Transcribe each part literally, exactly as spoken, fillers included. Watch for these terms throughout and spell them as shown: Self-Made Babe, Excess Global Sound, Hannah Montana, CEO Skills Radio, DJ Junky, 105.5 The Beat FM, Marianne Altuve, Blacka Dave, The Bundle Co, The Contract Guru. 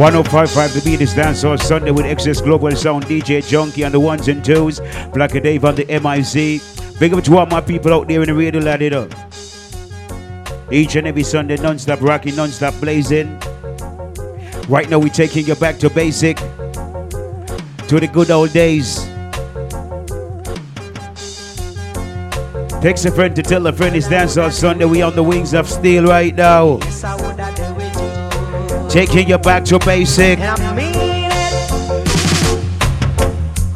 one oh five point five The Beat is Dance on Sunday with Excess Global Sound, D J Junky on the ones and twos, Blacka Dave on the M I C. Big up to all my people out there in the radio, lad it up. Each and every Sunday, non-stop rocking, non-stop blazing. Right now, we're taking you back to basic, to the good old days. Text a friend to tell a friend it's Dance on Sunday. We on the wings of steel right now. Taking you back to basic. I mean it.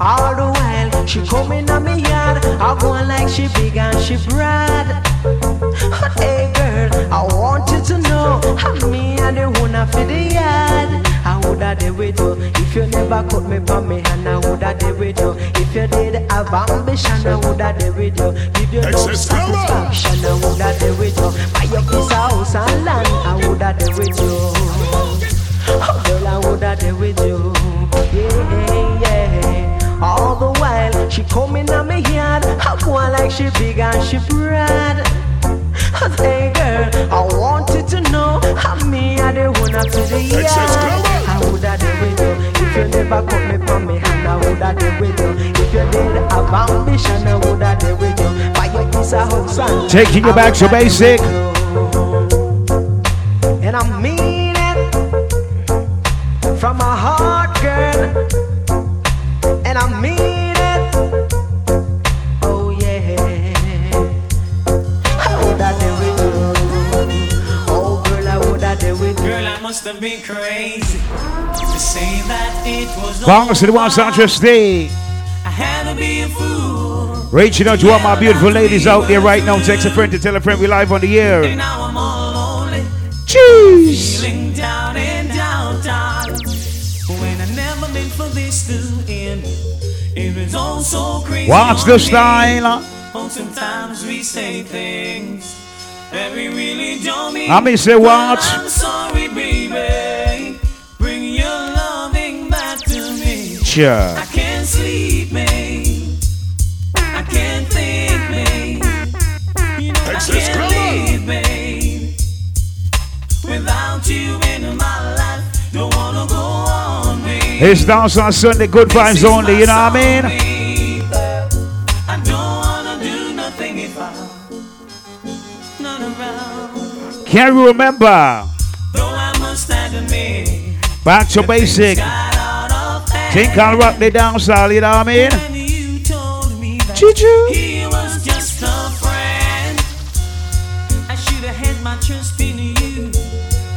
All the while, she coming on me yard. I go like she big and she broad. Hey girl, I want you to know, I mean I the one for the yard. I woulda did with you if you never cut me from me hand. I woulda did with you if you did have ambition. I woulda did with you give you no satisfaction. I woulda did with you buy your piece of house and land. I woulda did with you, oh girl, I woulda did with you, yeah yeah. All the while she coming on me yard, I go like she big and she proud. Hey girl, I want you to know I'm me and the one up to the yard. I woulda did with you if you never cut me from me hand. I woulda did with you if you did have ambition. I woulda did with you buy your piece of house and taking you back to basic. And I mean it from my heart, girl. And I mean must have been crazy to say that it was the I had to be a fool. Reaching out to all my beautiful ladies out there right now. Text a friend to tell a friend we're live on the air. And now I'm all lonely. Jeez. Feeling down and down, down. When I never meant for this to end. It was all so crazy. Watch the style. Oh, sometimes we say things that we really don't mean. I may say what? I'm sorry, baby. Bring your loving back to me. Sure. I can't sleep, babe. I can't think, babe. You know, I can't leave, babe. Without you in my life, don't wanna go on, babe. It's Dance on Sunday, good vibes only, you know what I mean? Can you remember? I must back to basic. Think I'll rock the dancehall, you know what I mean? Choo-choo. He was just a friend. I should have had my trust in you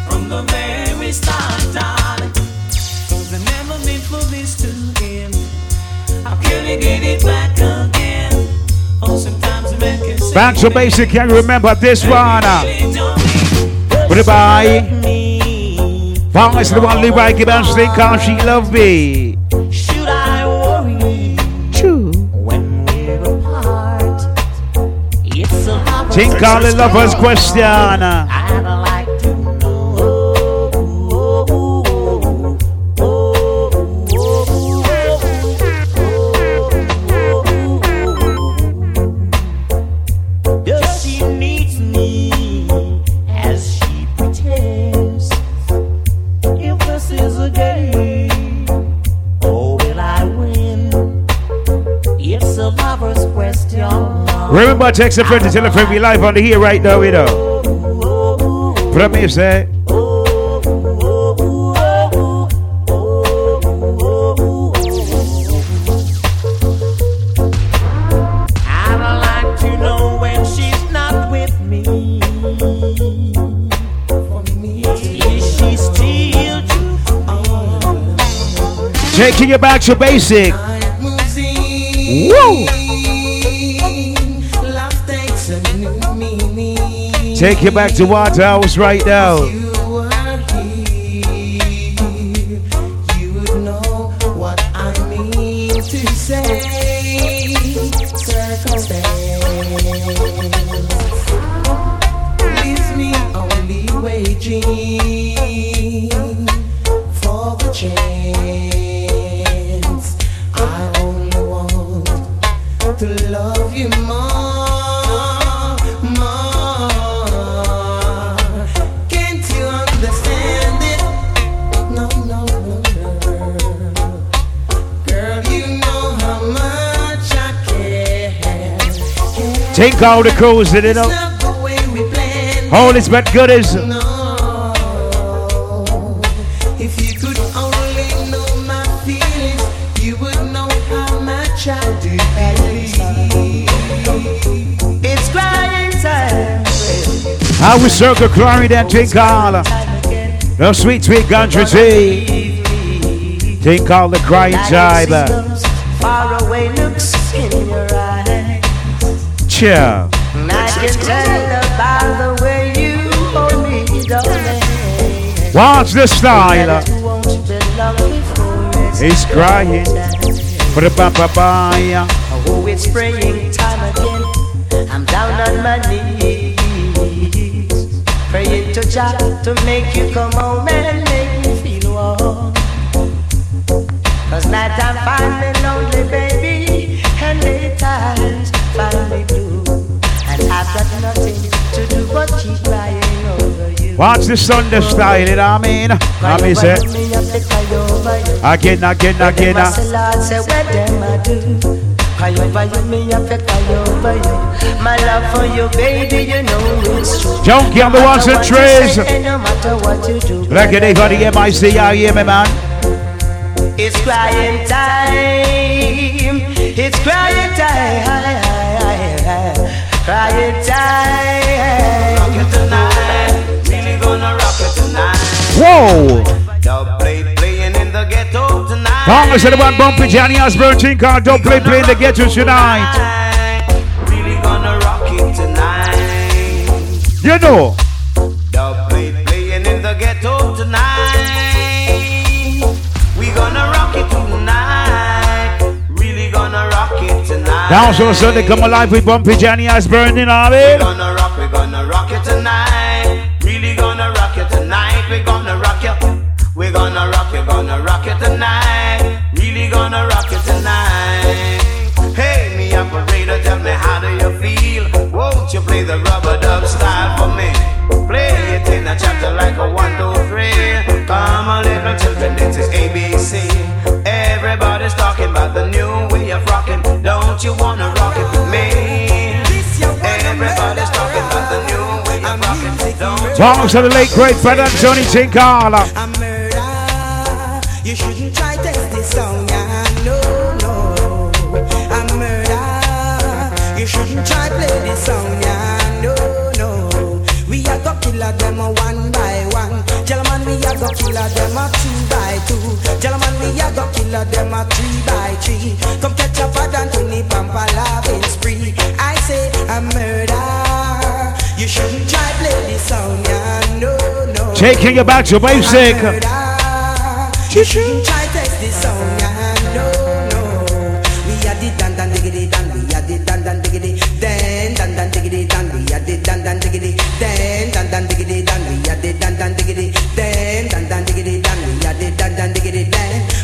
from the very start, darling. Cause I never meant for this to end. How can we get it back again? Oh, sometimes a man can say. Back to basic, can you remember this one? Goodbye. Promise the one Levi can bounce think how she love me. Should I worry? True. When we're apart, it's a hard think all the lovers question. I'd like to know. Does she need me? Remember, text a friend to tell a friend we live on the here right now, you know. Put up me, say. Taking you back to basic. Woo! Take you back to Water House right now. Think how the crews did it up. All is but good is. No. If you could only know my feelings, you would know how much I do believe. It's crying time. I will circle glory that drink all. No sweet, sweet country tea. Think all the crying time. Far away looks in your eyes. Chill. And I can tell about the way you hold me, darling. Watch the style. He's crying for the papa bye. Oh, it's praying time again. I'm down on my knees, praying to Jah to make you come home and make me feel warm. 'Cause night time find me lonely, baby, and daytimes find me blue, and I've got nothing to do but keep crying over you. Watch the thunder style, it I mean, I miss it. Again, again, again. Cry over you, me up, cry over you. My love for you, baby, you know it's true. Junky on the ones and trees. No matter what you do. Blacka Dave on the M I C, I hear me, man. It's crying time, it's crying time, crying time. Rock it tonight, really gonna rock it tonight. Whoa! Don't play playing in the ghetto tonight. Thomas and the one bumpy Johnny Osborne Tinker. Don't play playing in the ghetto tonight. Really gonna rock it tonight. You know. Don't play playing in the ghetto tonight. Gonna rock it tonight. Really gonna rock it tonight. Now so Sunday come alive with Bumpy Johnny eyes burning on it. We're gonna rock, we're gonna rock it tonight. Really gonna rock it tonight. We're gonna rock it. We're gonna rock it, gonna rock it tonight. Really gonna rock it tonight. Hey, me operator, tell me how do you feel? Won't you play the rubber dub style for me? Play it in a chapter like a one, two, three. Come on, little children, this is A B C. Everybody's talking about the new way of rocking. Don't you wanna rock it with me? Everybody's talking about the new way of rocking. Don't. Songs of the late great brother Johnny Tinkala. I'm murder. You shouldn't try to test this song. I know, no. I'm murder. You shouldn't try play this song, yeah. No, no. We are gonna kill them one by one. Gentlemen, we are gonna kill them two by two. Gentlemen, we are gonna kill them three by three. Come catch up and Tony Pampa loving spree. I say I'm murder. You shouldn't try play this song, yeah. No, no. Taking you back to basic. I'm murder. You shouldn't try test this song, yeah. No.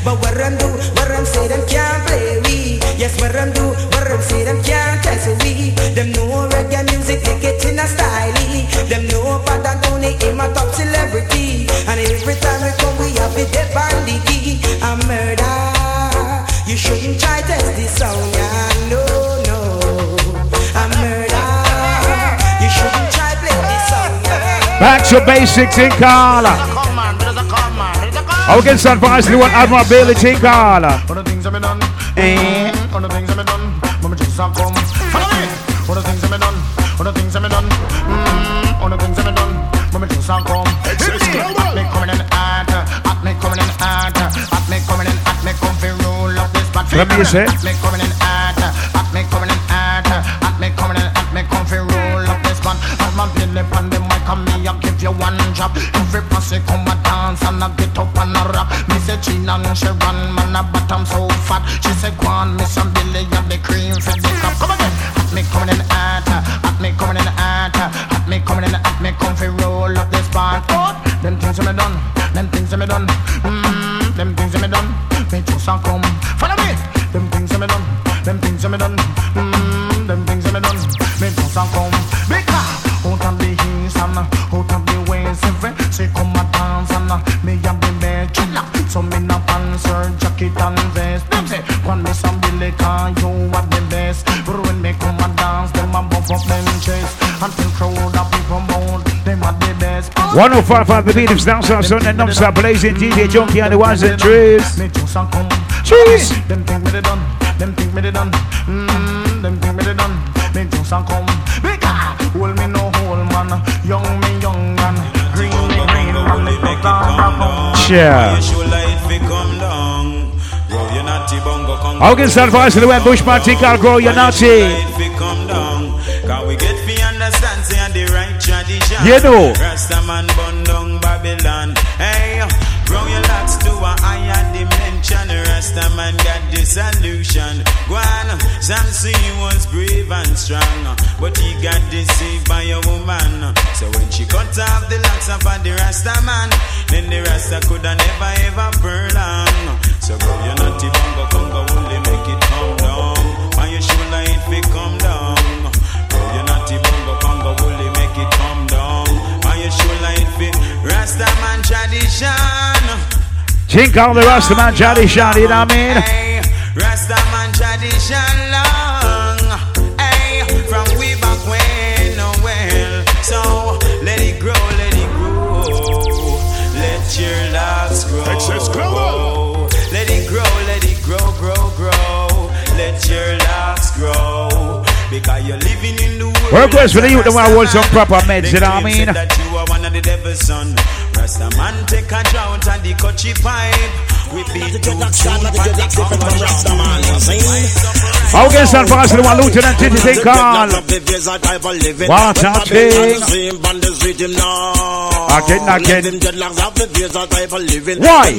But what I'm do, what I'm say them can't play we. Yes, what I'm do, what I'm say them can't test we. Them know reggae music, they get in a style. Them know Father Tony in my top celebrity. And every time we come, we have it up on the key. I'm murder. You shouldn't try test this song, yeah. No, no. I'm murder. You shouldn't try play this song, yeah. Back to basics in Carla. I will get some advice to what admirability call. One of the things I've been done, eh? One of the things I've been done, Mama Jesus have come. Follow me! One of the things I've been done, one of the things I've been done, mmm, one of the things I've been done, Mama Jesus have come. Excess Global! At me coming in at, at me coming in at, at me coming in at, me come for roll up this battery. Let me say. At me coming in at, at me coming in at, at me coming in at, me come for roll up this one. As my belly pan the mic on me, I'll give you one drop. Every pussy come and dance and I get up. Me say Gina and she run, man a bottom so fat. She say go on, me some Billy and the cream for the cup. Come again, at me coming in at, at me coming in at, at me coming in at, me come for roll up this part. Oh, them things that me done, them things that me done, mmm, them things that me done. Me just a come, follow me. Them things that me done, them things that me done, mmm, them things that me done. Me just a come, make her out of the hills and out of the ways. She come and dance and me and the so me na pants or jacket and vest. Them say, "When me some Billy, can you have the best?" When me come and dance, them a bump up them chest and to show the people bound. Them are the best. one oh five point five The Beat F M down south zone and non-stop blazing. D J Junky on the ones and trees. Trees. Them think me they done. Them think me they done. Mmm. Them think me they done. Me juice and come. Because hold me no hold man. Young me young man. Green me green man. Cheer. How can stand for us in the web bushman think I'll grow your Nazi? You know Rastaman Bondong Babylon. Hey, grow your lots to a higher dimension. Rastaman got the solution. Gwan, Samson was brave and strong, but he got deceived by a woman. So when she cut off the locks of the Rastaman, then the Rasta could have never ever burn long. So go you naughty bongo congo, only make it come down. Why you should let it be come down? Go you naughty bongo congo, only make it come down. Why you should let it be Rastaman tradition? Think all the Rastaman tradition, you know what I mean? Hey, Rastaman tradition long. Hey, from way back when, oh well. So let it grow, let it grow. Let your loves grow. Excess Global. Your locks grow because you're living in the world. Work was for the youth that want some proper meds, you know what I mean? That you are one of the devil's son. Rastaman take a drought and the cutchy pipe. We beat two, two, and the common Rastaman. How can stand for us to the one lieutenant did they call? What a thing. Again, again. Why?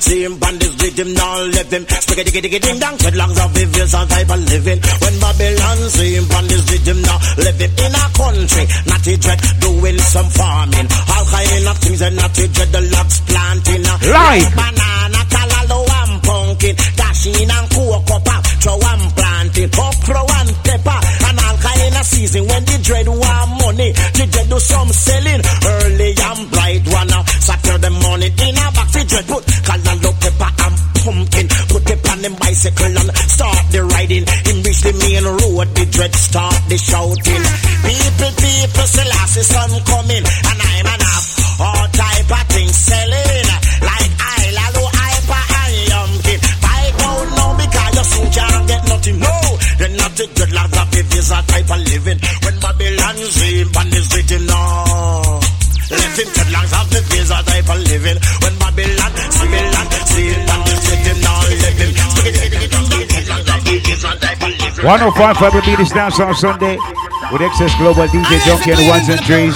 Same bandits with him now living. Spaghetti, getting down. Headlocks of the views and type of living. When Babylon, same bandits with him now living in a country. Natty dread doing some farming. All kind of things and natty dread the locks planting. Right. Banana, calalo, and pumpkin. Dashing and cocoa pop. Throw and planting. Okra and pepper. And all kind of season when the dread want money. The dread do some selling early. I'm bright one now. Saturday morning in a back feed red boot. Calando pepper and pumpkin. Put the pan in bicycle and start the riding. In reach the main road, the dread start the shouting. People, people, Selassie's sun coming. And I'm an app. All type of things selling. Like I, Lalo, Iper, I am kid. I don't know because you soon can't get nothing. No, they're not the dread lads of it. It's a type of living. When Babylon's in, and it's written on. Living the lungs of the days are type of living. When Babylon, Babylon, Babylon is sitting all living. one oh five point five The Beat is down on Sunday with Excess Global, D J Junky and the ones and trees.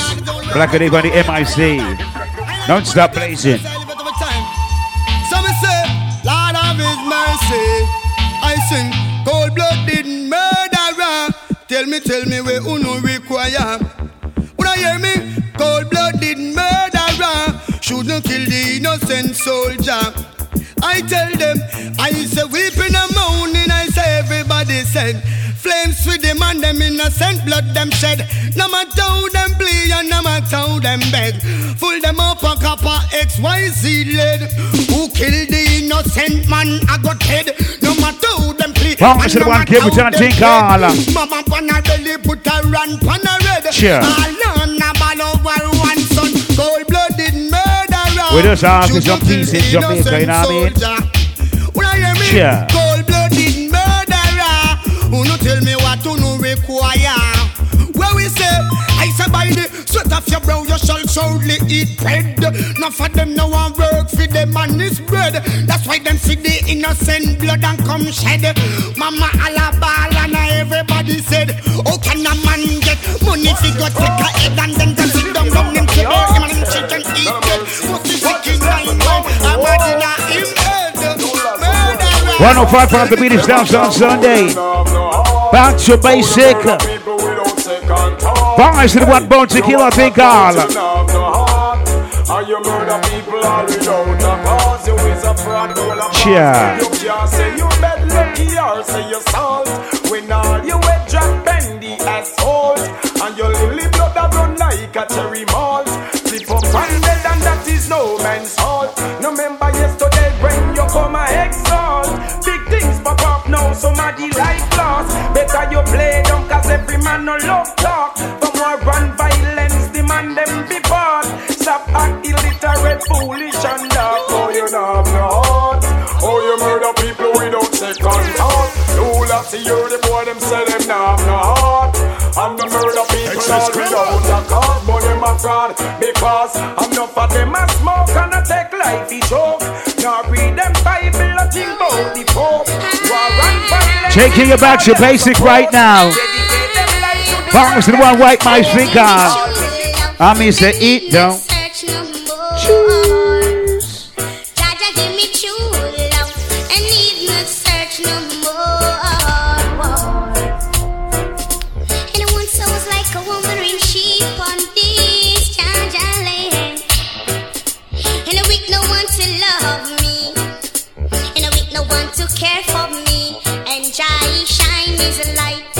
Blacka Dave on the M I C. Don't stop blazing. Some say, Lord of His mercy. I sing, cold blooded murderer. Tell me, tell me where you no require. Would I hear me? Cold-blooded murderer shouldn't kill the innocent soldier. I tell them, I say weeping and moaning. I say everybody said flames with them and them innocent blood them shed. No matter how them plea and no matter how them beg, full them up a cup of X Y Z lead. Who killed the innocent man I got head. No matter how them plea and no matter how them beg. Mama pan a belly put a run pan a red. Sure. We just ask for some peace in Jamaica, you know what I mean? Sure. Cold-blooded murderer. Who no tell me what you no require. Where we say, I say by the sweat of your brow, you shall surely eat bread. Not for them no one work for them and this bread. That's why them see the innocent blood and come shed. Mama alabal and everybody said, how can a man get money if he go take a head and then just sit down from them table and chicken eat bread? one oh five point five The Beat F M down on Sunday. Back to basic. Boys to the one bone to kill, I think all. Cheer. Somebody like glass, better you play down cause every man man no love talk. But more run violence, demand them be bought. Stop act illiterate, foolish and dark. Oh, you know have no heart. Oh, you murder people without second thought. You lot to you, the boy them say them now have no heart. I'm the murder people all without a cause. But them a fraud because I'm not for them a smoke and a take life is joke. Now read them Bible a thing about the Pope. Taking you back to basic right now. Bounce to the one white my finger. I miss the eat though. Choose. Jaja give me true love and need no search no more. And I want souls like a wandering sheep on this Jaja land. And I with no one to love me. And I with no one to care for me. Jai shine is a light.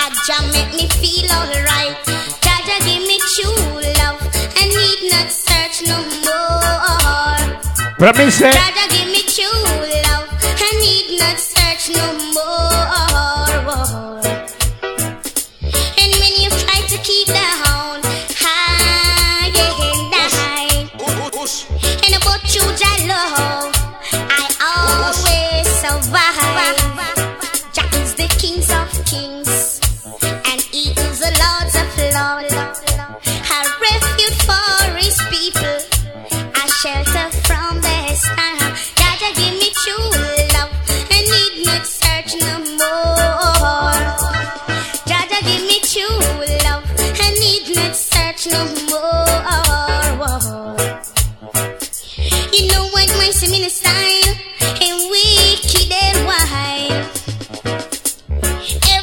Aja make me feel alright. Jaja give me true love. I need not search no more. But I say Jaja give me true love. I need not search no more. And when you try to keep the hound high and high, and about you Jaja love, I always survive.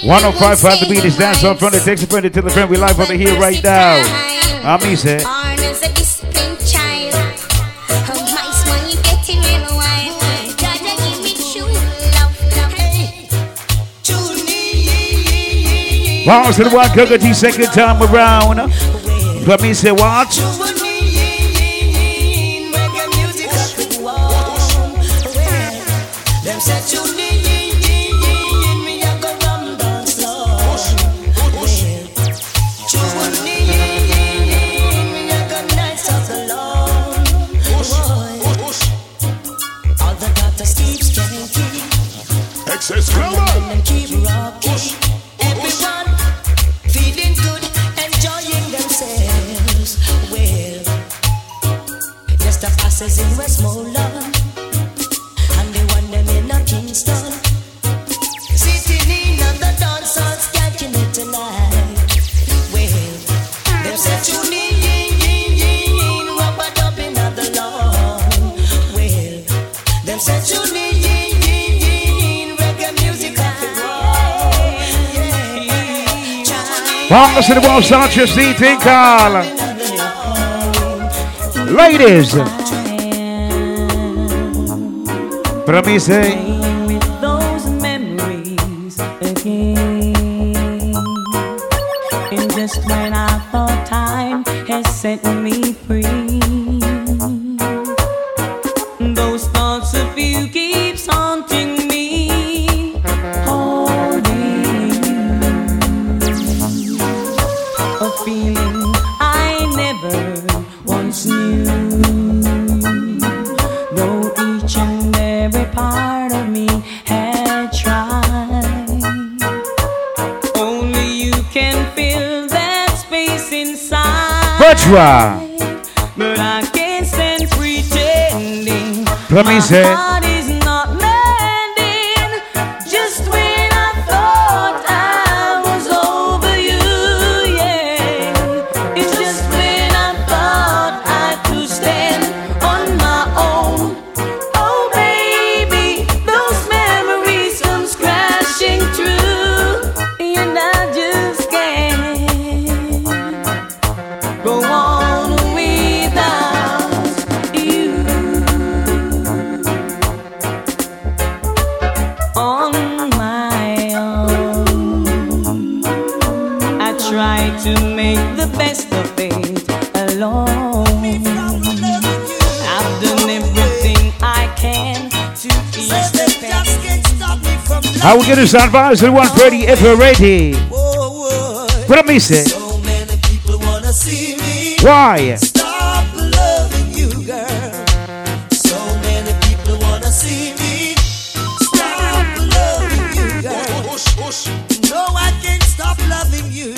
one oh five point five The Beat is dance on front of Texas friend until the friend we live over here right now. I'm Isa. Bounce to the one Kukati second time around. But me say what? Welcome to the world, Sancho C. Tinkal. Ladies, from me say, with those memories again. And just when I thought time has set me free, those thoughts of you keeps haunting me. Feeling I never once knew, though each and every part of me had tried. Only you can fill that space inside. But I can't stand pretending. Let me say. I will get us advice at one thirty if we're ready. Whoa, whoa, What do me say? So many people wanna see me. Why? Stop loving you, girl. So many people wanna see me. Stop loving you, girl. No, I can't stop loving you.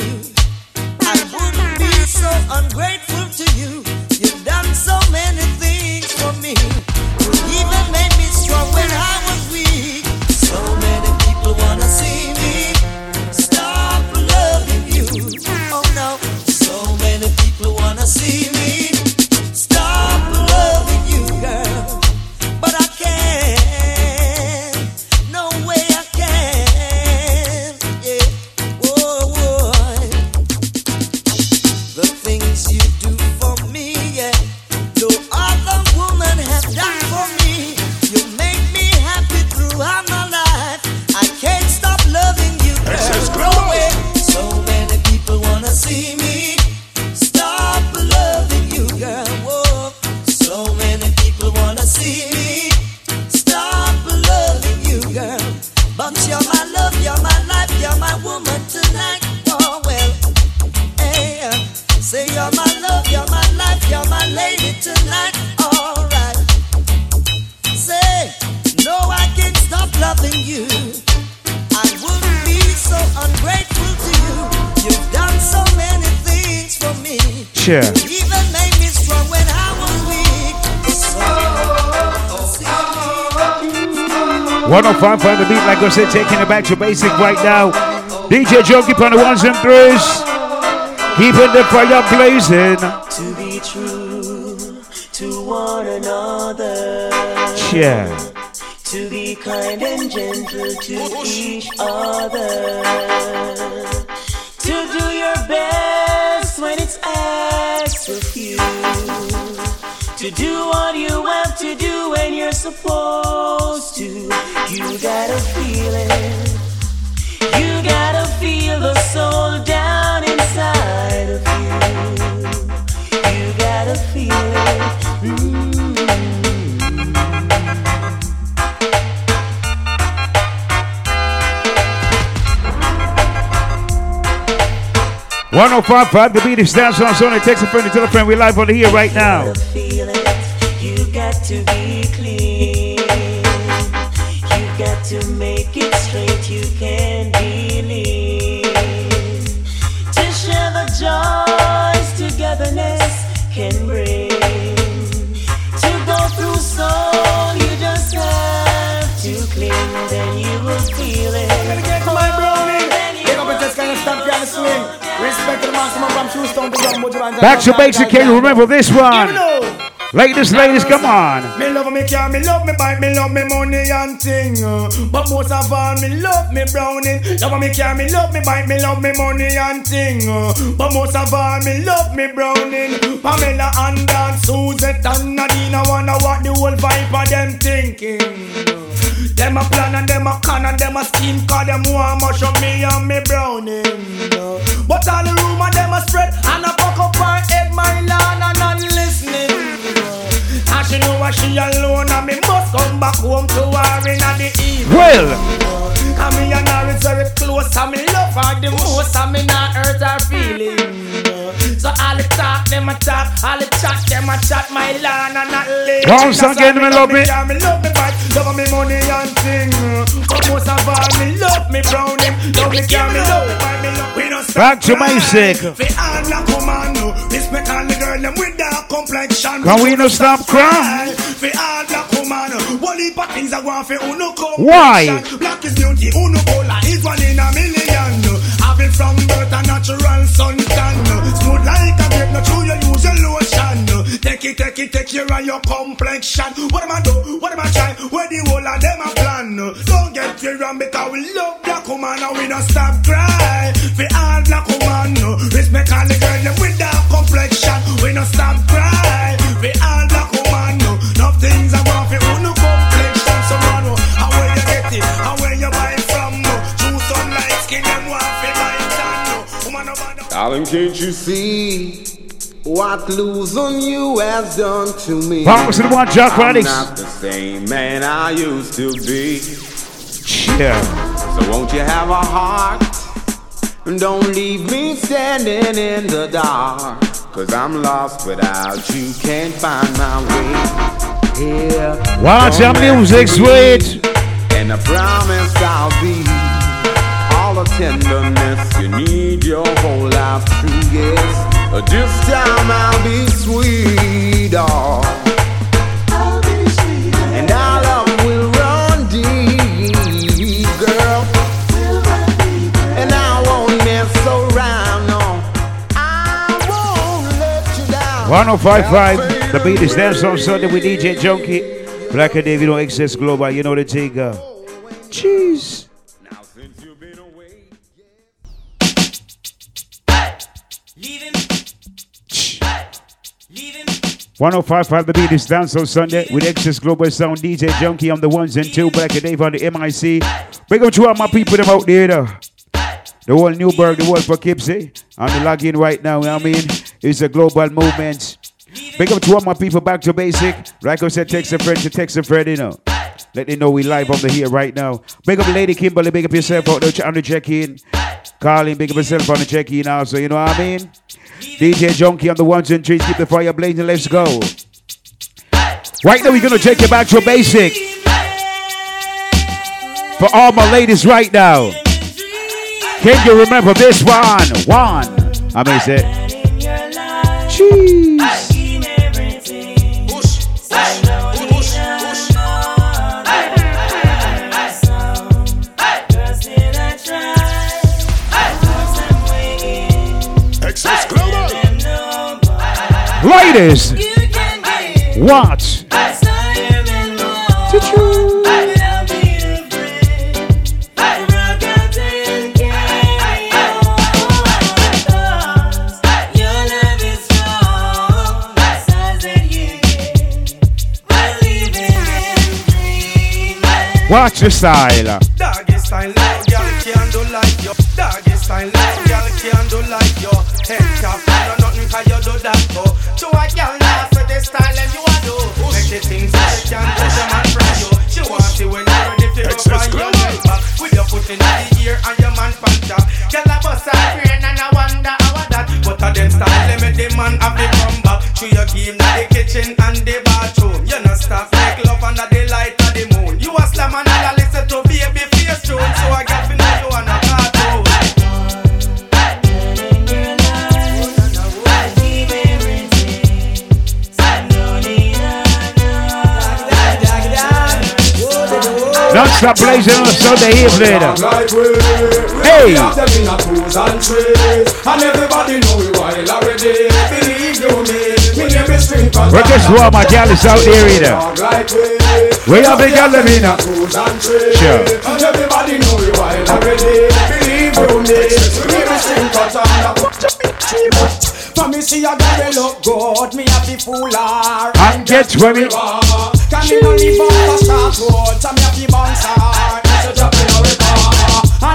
I wouldn't be so ungrateful to you. You've done so many things for me. You even made me strong when I was weak. So many people wanna see me. Stop loving you. Oh no. So many people wanna see me. Stop loving you, girl. But I can't. No way I can. Yeah. Whoa, whoa. The things you do for me, yeah. No other woman has done for me. You make me happy throughout my life. I can't stop loving you, girl. No way. So many people wanna see me. Stop loving you, girl. Whoa. So many people wanna see me. Stop loving you, girl. But you're my love, you're my life, you're my woman tonight. Oh well. Hey, uh, say you're my love, you're my life, you're my lady tonight. All right. Say, no, I can't stop loving you. I wouldn't be so ungrateful to you. You've done so many things for me. Sure. You even made me strong when I was weak. So, one oh five point five The Beat, like I said, taking it back to basic right now. D J Junky on the ones and threes, keeping the fire blazing. To be true to one another. Yeah. To be kind and gentle to each other. To do your best when it's asked of you. To do what you have to do when you're supposed to. You gotta feel it. You gotta feel the soul down inside of you. You gotta feel it. one oh five point five The Beat is down, so I'm sorry. Text a friend, tell a friend, we're live on here right now. You gotta feel it. You got to be clean. You got to make it straight. You can believe. To share the joys togetherness can bring. To go through soul, you just have to cling. Then you will feel it. I'm gonna get my brownie. Pick up with this kind of stuff, kind of swing. Respect to the maximum from Houston to Young. Back to basic, can you remember this one? Ladies, ladies, come on. Me love me car, me love me bike, me love me money and ting. But most of all, me love me browning. Love me car, me love me bike, me love me money and ting. But most of all, me love me browning. Pamela and Dan, Suzette and Nadine, I wonder what the whole vibe of them thinking. Them a plan and them a con and them a scheme, cause them want much of me and me browning. But all the rumor them a spread and a fuck up and head my land and I'm listening. And she know what she alone and me must come back home to her in the evening. Well, and me and her is very close and me love her the most and me not hurt her feelings. So all the talk them a talk, all the chat them a chat, my land and not live. Once again me love me, me love me fight, love me money and thing. But most of all me love me browning, love me care, me love me fight, me love me. Back to my sick. Can we not stop crying? Why? Black is beauty, uno cola is one in a million. Having from birth a natural suntan. Smooth like a grape, not true, you use your lotion. Take it, take it, take care of your complexion. What am I do? What am I try? Where the whole of them a plan? Don't get me wrong, because we love black woman and we don't stop cry. We all black woman, respect all the girls with that complexion. We don't stop cry. We all black woman, no things I want for no complexion. So man, how will you get it? How will you buy it from? Choose some light skin and want for my tan. Darling, can't you see what losing you has done to me? I'm not the same man I used to be. Yeah. So won't you have a heart Don't leave me standing in the dark, 'cause I'm lost without you, can't find my way here. Watch your music, sweet. And I promise I'll be all the tenderness you need your whole life through, yes. This time I'll be sweet, oh. one oh five point five, the beat is dance on Sunday with D J Junky, Blacka Dave, you know, Excess Global, you know the Tigger. Jeez. Now since you've been away, yeah. Leaving. Leaving. one oh five point five, the beat is dance on Sunday with Excess Global Sound, D J Junky on the ones and two, Blacka Dave on the M I C. Big up to all my people them out there, though. The whole Newburgh, the whole Poughkeepsie, and the login right now, you know what I mean? It's a global movement. Big up to all my people, back to basic. Like I said, text a friend to text a friend, you know. Let them know we live on the here right now. Big up Lady Kimberly, big up yourself out there on the check-in. Carlin, big up yourself on the check-in also, you know what I mean? D J Junky on the ones and threes, keep the fire blazing, let's go. Right now we're going to take you back to basic. For all my ladies right now. Can you remember this one? One. I miss it. Jeez. Hey. Push, push, push, push. Hey. Hey. So, hey. Girls, did I try? Hey. Of course I'm waiting. Excess Global. Ladies, you can get what? I saw you in love. The truth. I'll be your friend. I broke out and gave all my thoughts. Your love is. Watch your style. Doggy style, no girl can do like your. Doggy style, no girl can do like your. Head cap, no nothing can you do that for. To a girl now for this style and you are do. Make the things that you can do them and fry you. She wants you when you're ready to go by your way back. With your foot in the ear and your man panta. Girl a bust a brain and I wonder how that. But a them style they make the man have the comeback. To your game, to the kitchen and the bathroom. You no stop, make love under the light of the moon. You a slam and all a listen to baby face tune. So I got to know you and I got to. Don't stop blazing on Sunday evening. Hey! We're just raw, my gal is out there either. We have the gal in a sure. Everybody know we wild already. Believe you me. For me see a gal look good, me happy fool her. And get where we are. Can you not leave on start road? Some happy monster.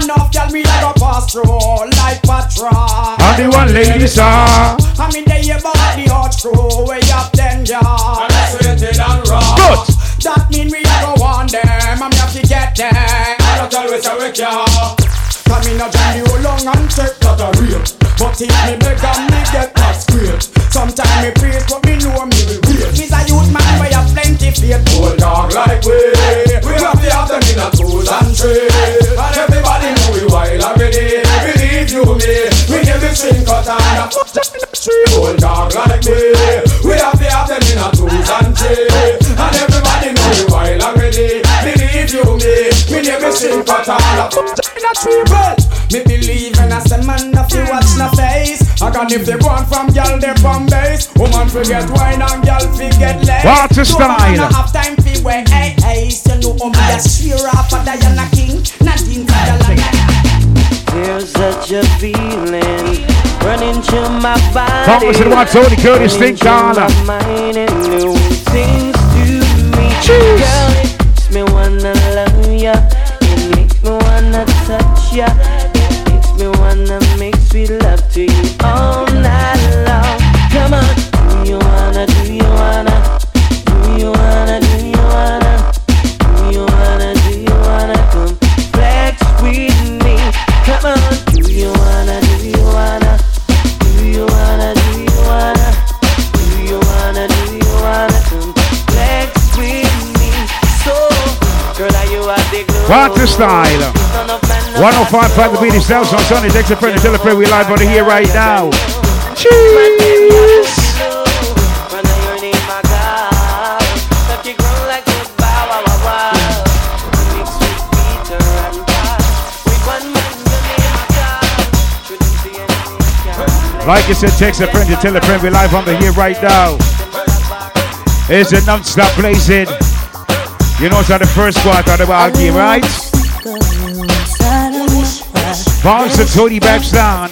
Enough girl me a go pass through like patrol. I'm the one lady star. I'm in the about the hot crew way up ten yards. Sweated and raw. Good. That mean we a go on them. I'm have to get them. I don't always a wake ya. Come in a journey long and take not a real. But if me beg and me get not straight. Sometimes me praise but me know me will wait. Me's a youth man where you plenty faith. Old dog like we. We have the have them in a toes and trail. And everybody. Me believe in a send man if you watch na face. I can if they born from girl they from base. Woman forget wine and girl forget lace. What a style! No half time fi wear hey hey. You know I'm a swear up a Diana King. Nothing can. There's such a feeling running through my body. Thomas and Watts, Tony Curtis, think Donna. Mind and new things to me. Jeez. Girl, it makes me wanna love ya. It makes me wanna touch ya. It makes me wanna make sweet love to you all night long. Come on, do you wanna, do you wanna, do you wanna, do you wanna, do you wanna, do you wanna come flex with me? Come on, do you wanna? Party style. one oh five point five The Beat is down on Sunday. Thanks for friend and tell we live on here right now. Cheers. Like I said, text a friend to tell a friend we're live on the here right now. It's a non-stop blazing. You know it's not the first quarter of the ball game, right? Bounce the Tony back down.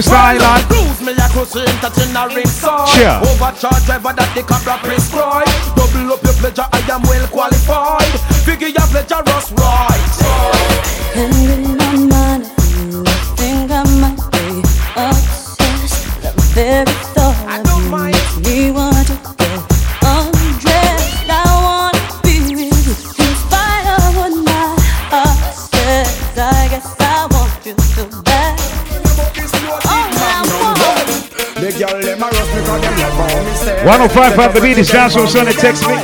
Style on cruise me across the international ring side. Overcharge ever that they can't prescribe. Double up your pleasure, I am well qualified. Figure your pleasure, us right. And in my mind, I think I might be obsessed. The very thought I don't mind. Me want to get undressed. I want to be with you in spite of what my heart says. I guess I want you to back. one oh five point five The Beat is down, so Sunday text me.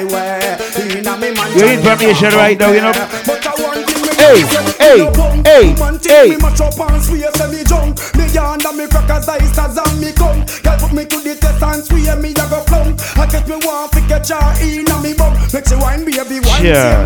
You need permission right now, you know. Hey, hey, hey, hey. Yeah.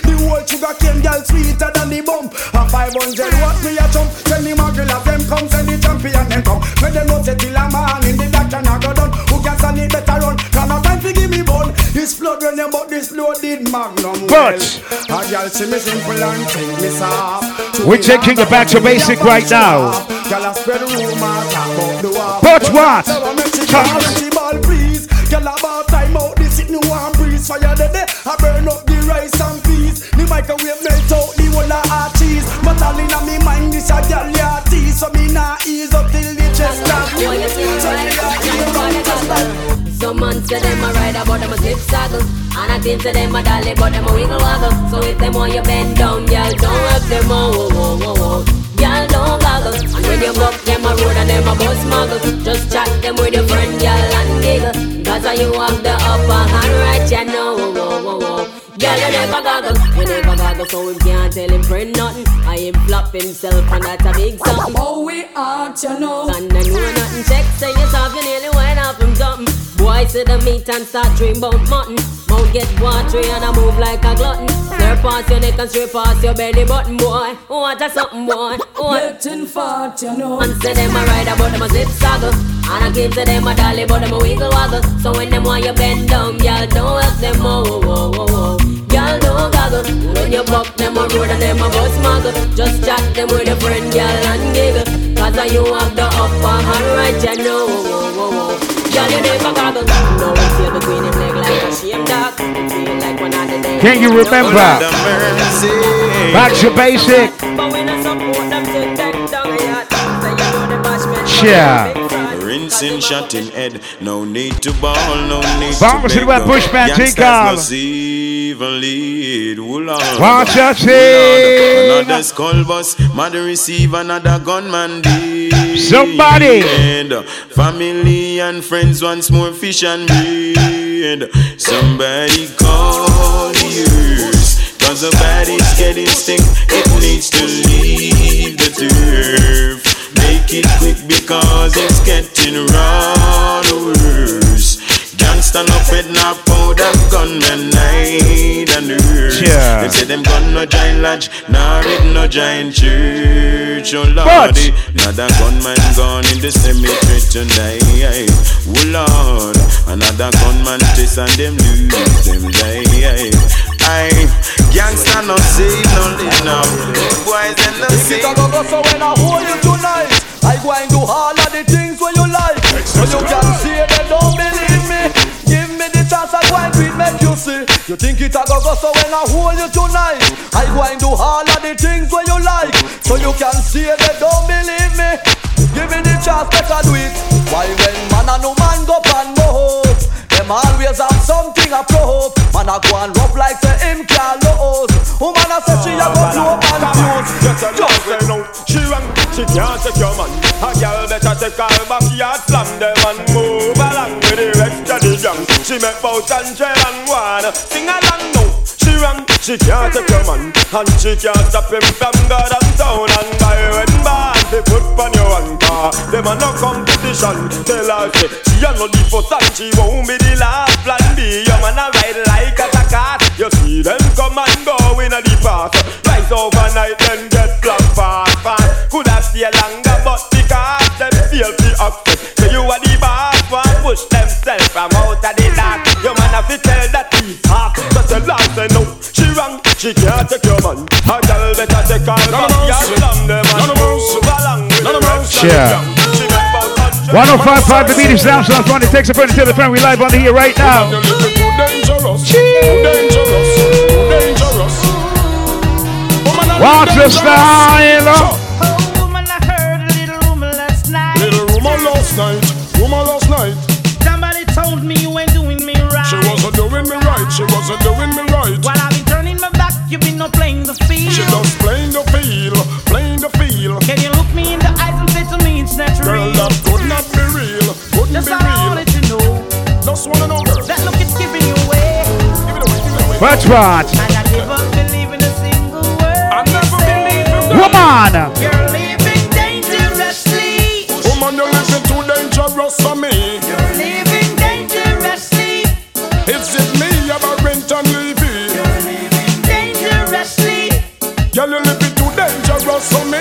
The whole sugar cane girl sweeter than the bum. A five hundred watt me a jump. Tell me my girl of them come. Send the champion them come. When them know say till a man in the doctor not go down. Who can stand it better run? Come a time to give me bone. This flood when them about this loaded magnum well. A girl see me simple and take me soft. We're taking it back to basic right now. Girl I spread rumor talk about the war. But what? Girl about time out this it new and breeze. Fire the day I burn up the rice and peas. The microwave melt out the whole of our cheese. But all in my mind this a girl ya tease. So me nah ease up till the chest of me. So me nah ease up till the chest of me. Some man say them a ride about them a slip saddle. And I think say them a dolly but them a wiggle waggle. So if them want you bend down y'all don't rock them out. Whoa whoa whoa whoa. Y'all don't goggle. And when you walk them a road and them a bus muggle. Just chat them with your friend y'all and giggle. Cause uh, you have the upper hand right you know. Whoa whoa whoa. Y'all you never goggle. You never goggle so we can't tell him friend nothing. I him flop himself and that's a big something. Oh we out you know. And I know nothing check say you soft you nearly went off him something. Boy see the meat and start dream about mutton. Mouth get watery and I move like a glutton. Slur past your neck and straight past your belly button, boy. What a something, boy. Nothing fat, you know. And say them a ride about them a zip saggle. And I give to them a dolly but them a wiggle waggle. So when them want you bend down, y'all don't help them, oh, oh, oh, oh. Y'all don't goggle. When you buck them a road and them a bus muggle. Just chat them with a friend, y'all and giggle. Cause uh, you have the upper hand right, you know, oh, oh, oh, oh. Can you remember? Back to basic. Yeah. Rinsing, shutting head. No need to ball, no need to beg. Bushman, take off. Watch out, see. Another skull bus. Mother receive another gunman deal. Somebody and family and friends once more fish and bread. Somebody call yours. Cause the body's getting stink. It needs to leave the turf. Make it quick because it's getting run Lord say them gun no giant lodge, nor it no giant church. Oh Lordy, another gunman gone in the cemetery tonight. Oh Lord, another gunman chase and them lose them die. I gangsta no save no live now. Boys and no save. If go so when I hold you tonight, I go and do all of the things where you like. So you can see they don't believe me. Give me the chance I go and do it, make you see. You think it a go go so when I hold you tonight, I go and do all of the things where you like. So you can see they don't believe me. Give me the chance that I do it. Why when man and no man go pan no hope, them always have something a pro hope. Man a go and rough like say him can't lose. Woman a say she a go blow up and fuse. Just say no, she wrong, she can't take your man. A girl better take her backyard slam them and move along with the rest of the gang. She make bout and trail and wanna sing along now. She wrong, she can't take your man, and she can't stop him from God and town and by red bar. They put on your anchor, them a no competition. Tell her say she a no the first and she won't be the last. Plan B, your man a ride like at a cat. You see them come and go in a deep path. Rise overnight and get blocked fast, fast. Could have stayed longer but because them feel the upset. So you are the boss, one push themselves from out of the dark. Your man have to tell that he's half. So tell her say no, she wrong, she can't take your man. A girl better take her back, y'all slam them and move along with the rest of the ground. one oh five point five The Beat is down, so that's one. It takes a friend to the friend. We live on here right now. Dangerous, dangerous, dangerous. Watch the style. Oh, woman, I heard a little rumor last night. Little rumor last night, rumor last night. Somebody told me you ain't doing me right. She wasn't doing me right, she wasn't doing me right. While I've been turning my back, you've been not playing the field. She just playing the field, playing the field. Can you look me in the eyes and say to me it's not real? Girl, that could not be real, couldn't That's be real. That's all I wanted to know. Just wanna know, girl. That look it's giving you. Watch what? And I never believe in a single word. I never believe in a woman. You're living dangerously. Woman, you're living too dangerous for me. You're living dangerously. Is it me you're a rent and leaving? You're living dangerously. You're living too dangerous for me.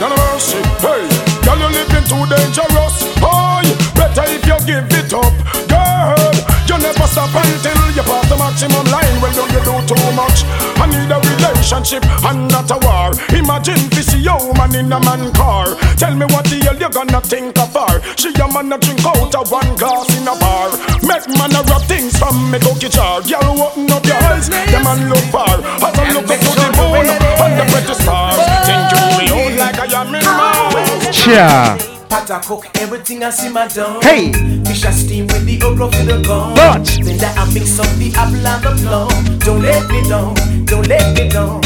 Don't worry, hey. You're living too dangerous. Oh, better if you give it up, girl. You never stop until you pass the maximum line. Well, don't you do too much? I need a relationship and not a war. Imagine this woman in a man car. Tell me what the hell you gonna think of her. She a man a drink out of one glass in a bar. Make man a rub things from me cookie jar. Girl, open up your eyes, the man look far. As I look up to the moon and the pretty stars. Think you me own like I am in my Chia. Pata cook, everything I see my dog. Hey! Fish I steam with the okra for the gone. But then I mix up the apple and the plum. Don't let me down, don't let me down.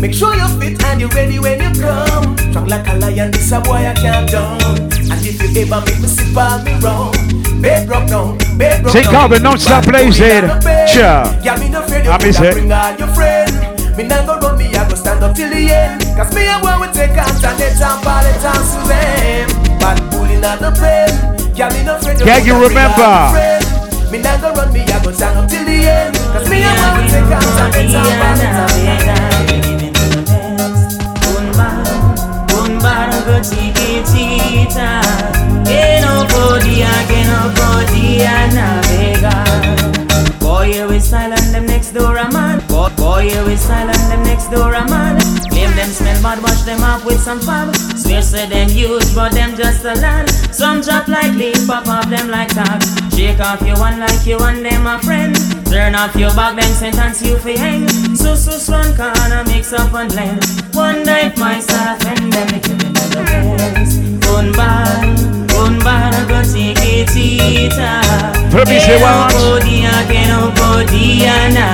Make sure you're fit and you're ready when you come. Strong like a lion, this a boy I can't down. And if you ever make me sip on me wrong, babe rock down, babe rock down. Take out the non-stop blazing. Sure. Yeah, me no afraid you can bring all your friends. Me not go run, me I go stand up till the end. Cause me and where we take a stand it and ball it and swim. Bad bullying at the frame. Yeah, me no afraid to yeah, you remember. Me not go run, me I go stand up till the end. Cause me and where we take a stand it and ball it and swim. Bumba, go tiki tita. Ain't nobody, I get nobody, I navigate. Boy, you is silent, them next door a man. Boy, you is silent, them next door a man. Name them smell bad, wash them up with some fab. Swear say them use, but them just a lad. Some drop like leaf, pop off them like that. Shake off your one like you and them a friend. Turn off your back, them sentence you fi hang. So, so, strong corner, mix up and blend. One night myself and them make it in the best. One bar, one bar, go take it, eater. Let me say one.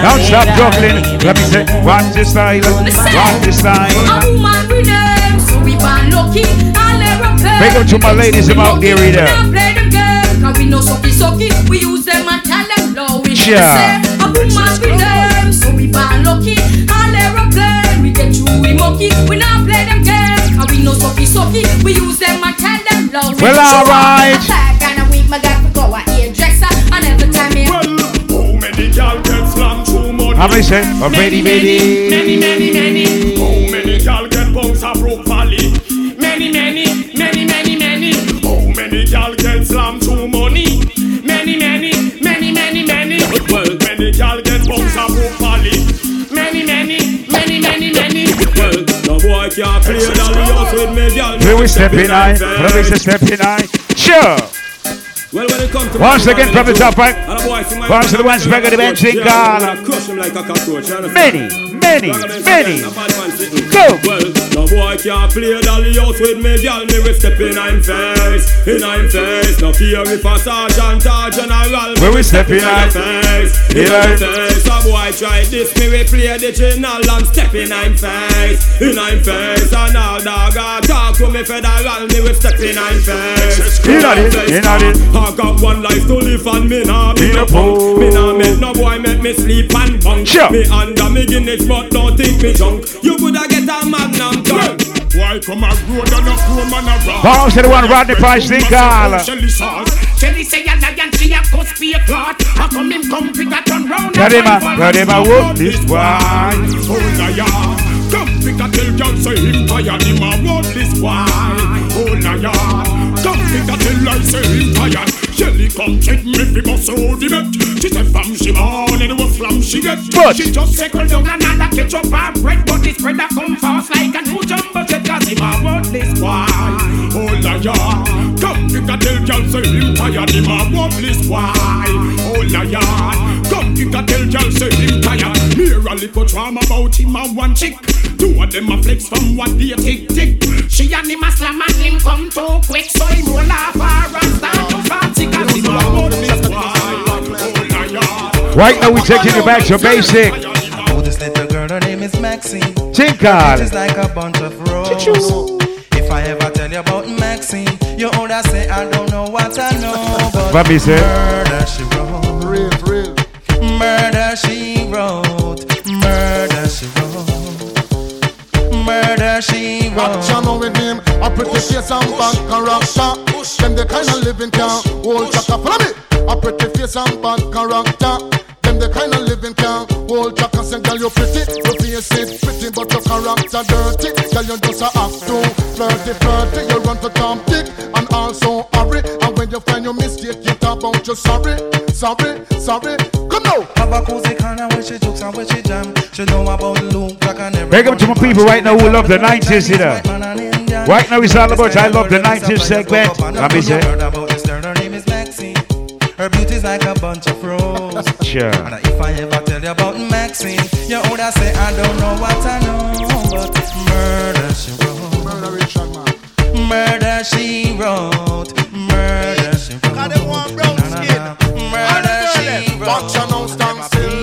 Don't stop juggling. Let me say, watch this style, watch this style. A woman with them, so we ban lucky. I'll never play. Big up to my ladies about the reader. Cause we no sucky sucky, we use them and tell them low. We sure. Say, a woman with them, so we ban lucky. I'll never play. We get you, we monkey, we not play them games. Cause we no sucky sucky, we use them and tell them low. We well, alright. And a week my guy forgot what ear dresser. And every time he well, how many girls get slammed too much? How many say? Many, many, many, many, many. How many girls get bounced up properly? Many, many, many, many, many. How many girls get slammed to money? Many, many, many, many, many. Well, many girls get bounced up properly. Many, many, many, many, many. Well, the boy can't play the with me, girl. Here we step in, I. Here we step in, I. Sure. Well, when it comes to once again from the top right, once to the ones back of the bench in Ghana. Many, many, many. Go! Well, the boy can't play dolly house with me, girl. Me will step in I'm face, in I'm face. No fear if a sergeant or general. When we step in I'm face, in I'm face. A boy try this, me will play the general and step in I'm face, in I'm face. And all dog I talk to me federal, me will step in I'm face, in I'm face. I got one life to live and me nah be no punk. Me nah make no boy make me sleep and bunk. Sure. Me under me Guinness but don't think me drunk. You coulda get a magnum drunk. Why come a road and a chrome and a rock? Bounce to the one round the price thing, girl. Shelly say a lion, she a cuss be a clot. How come him come pick a turn round? Kadema, Kadema, whoop this one. Oh yeah. Come pick a tell girl say him tired, him a want this wine. Oh na ya. Come pick a tell I say him tired. Shelly come check me because so the bet. She said fam she born and it was flam she get. But she just second down another ketchup and bread, but this bread a come fast like a two jumbo jet 'cause him a want this wine. Oh na ya. Come pick a tell girl say him tired, him a want this wine. Oh na ya. Come pick a tell girl say him tired. Here a little drama about him and one chick. Two of them a flex from what they tick tick. She and him a slam and him come too quick, so him roll off her and start to party 'cause him a want this wine. Right now we taking you back to basic. Oh, this little girl, her name is Maxine. Tinkle. She's like a bunch of roses. If I ever tell you about Maxine, you older say I don't know what I know, but Bobby said, murder she wrote, real, real. Murder she wrote, murder she wrote. Murder she wrote. Action with him, a pretty face and bad character. Them the kind of living can hold chaka. Follow me. A pretty face and bad character. Them the kind of living can hold chaka. Say girl you pretty, your face is pretty, but your character dirty. Girl you just a act too flirty, flirty. You run to Tom Dick and also hurry. And when you find your mistake, you talk about you sorry, sorry, sorry. Come now. Have a cozy kind of when she jokes and when she jam. She know about Luke. Welcome to my people right now who love the nineties, you know. Right now it's all about I love the nineties segment. Let me say. Her name is Maxine. Her beauty's like a bunch of roses. Sure. And if I ever tell you about Maxine, you older say I don't know what I know, but murder she wrote. Murder she wrote. Murder she wrote. Murder she wrote. Murder she wrote. Murder she wrote. Watch her now stand still.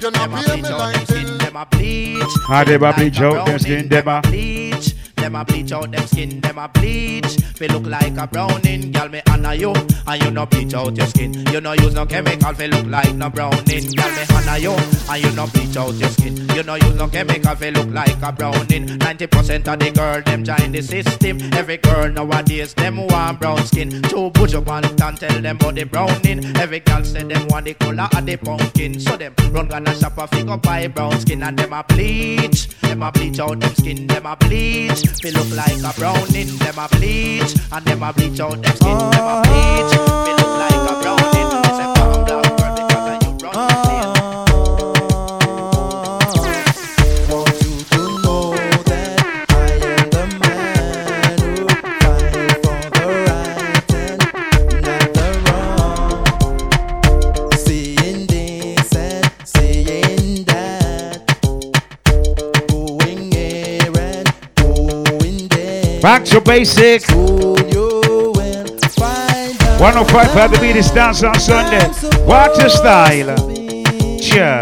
You're not being me like this. Them a bleach, ah, them a bleach out them skin. Them a bleach, them a bleach out them skin. Them a bleach, we look like a browning. Girl, me honor you, and you no bleach out your skin. You no use no chemical, we look like no browning. Girl, me honor you, and you no bleach out your skin. You no use no chemical, we look like a browning. Ninety percent of the girl them join the system. Every girl nowadays them want brown skin. Two butcher want and tell them about the browning. Every girl say them want the color of the pumpkin, so them run gonna shop a figure buy brown skin. And them a bleach, them a bleach out them skin, them a bleach. We look like a browning, them a bleach. And them a bleach out them skin, them a bleach. We look like a browning. It's a bomb down for the color you brown skin. Want you to know that I am the man who fight for the right and not the wrong. Seeing this and seeing that. Back to basic. one oh five point five The Beat is dance on Sunday. What a style. Cheer.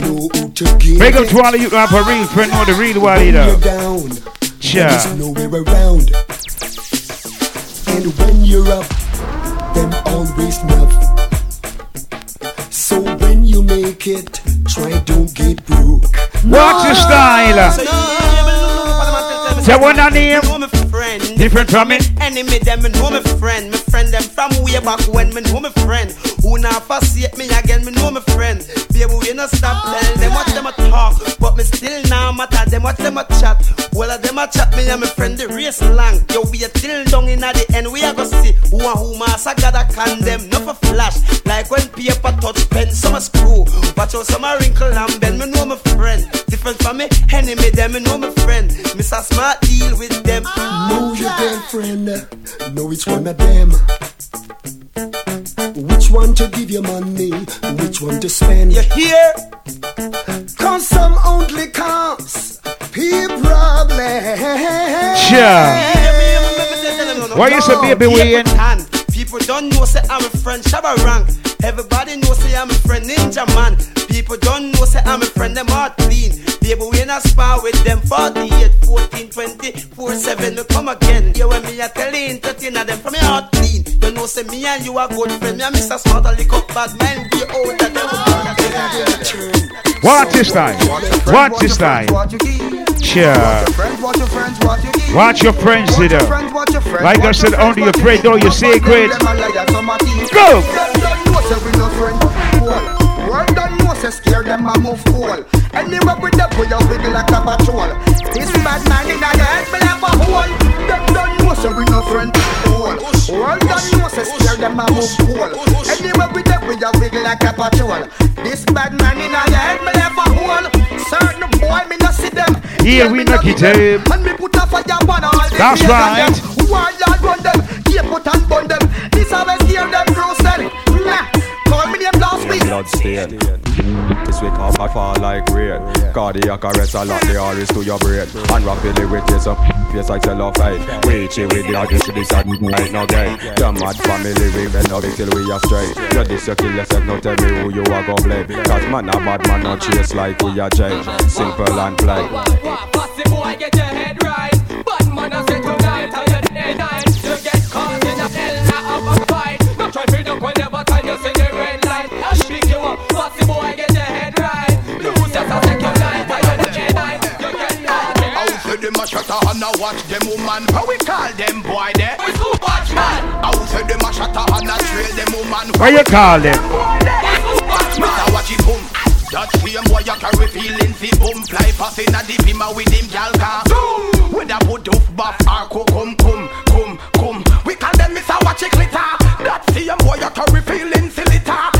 Big up to all of you who have a real friend or the real one either. Cha. And when you're up, them always snuff. So when you make it, try don't get broke. Watch your style. Say one name different from it. Enemy them and know my friend. My friend them from way back when. Me know my friend. Who now forsake me again? Me know my friend. Baby, we not stop telling them what them a talk, but me still now matter them what them a chat. Well, of them a chat me and my friend the race long. Yo, we a till down in at the end. We a go see who and who master gotta condemn. Not for flash, like when paper touch pen. Some a screw, but yo some a wrinkle and bend. Me know my friend different from me. Enemy them, me know my friend. Mister Smart deal with them. Know your damn friend. Know which one of them. Which one to give your money, which one to spend. You hear? Cause some only comes people problem. Sure. Why you so baby weird? People don't know say I'm a friend, Shabarang. Everybody knows say I'm a friend, Ninja Man. People don't know say I'm a friend, them heart clean. Baby, we in a spa with them forty-eight, fourteen, twenty, four, seven. We come again. Yeah, when me a telling thirteen of them from your heart clean. You know say me and you are good friend. Me and Mister Smart a lick up bad mind. We out that them. Watch this time. Watch this time. Cheer. Watch your friends, you know. Like I said, only your friend know your secret. Go! World don't know, say scare them a move cool. Anywhere with the boy, you wiggle like a patrol. This bad man in the head, me like a hole. Them don't know, say we no friend cool. World don't know, say scare them a move cool. Anywhere with the boy, you wiggle like a patrol. This bad man in the head, me like a hole. Certain boy, me no see them. Here we knock it up. And me put a fire on all the that's right. Who are you run them? They put and burn them. This how we scare them, bro, said. Blood stain. This week off I fall like rain. Cardiac arrest a lot, they always to your brain. And rapidly with this up, yes I tell off fight. We chill with the audience to this night now gang. The mad family we been now till we are straight. You this you kill yourself, now tell me who you are gonna blame. Cause man a bad man no chase like we are change. Simple and plain. Pussy boy get your head right. Bad man I say tonight how you day night. You get caught in a hell now of a fight. Not try freedom whenever time you see the red light. What's the boy get your head right? You just a second night, I don't get night. You get night. Out to them a shatter and a watch them woman. How we call them boy there? We so watch man. Out to them a shatter and a trail them woman. How you call them? We so watch man. Mister watch it boom. That same boy you carry feelings the boom. Fly passing a deep him with him gal car. Zoom. With a put off buff or cook come come come come. We call them Mister watch it glitter. That same boy you carry feelings the litter.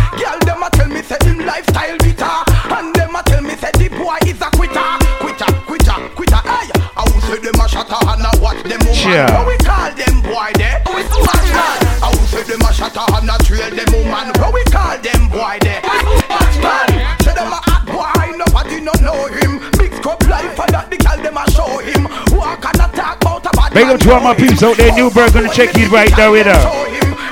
Said him lifestyle bitter, and them a tell me said the boy is a quitter, quitter, quitter, quitter. Hey, I will say them a shatter and I watch them woman. Sure. How we call them boy there? We so much man. I will say them a shatter and I trail them woman. How we call them boy there? We so much man. Say them a hot boy, nobody no know him. Mix up life and that the girl them a show him. Walk and attack out about. Big up to all my peeps out there. Newburgh gonna check it right now with us.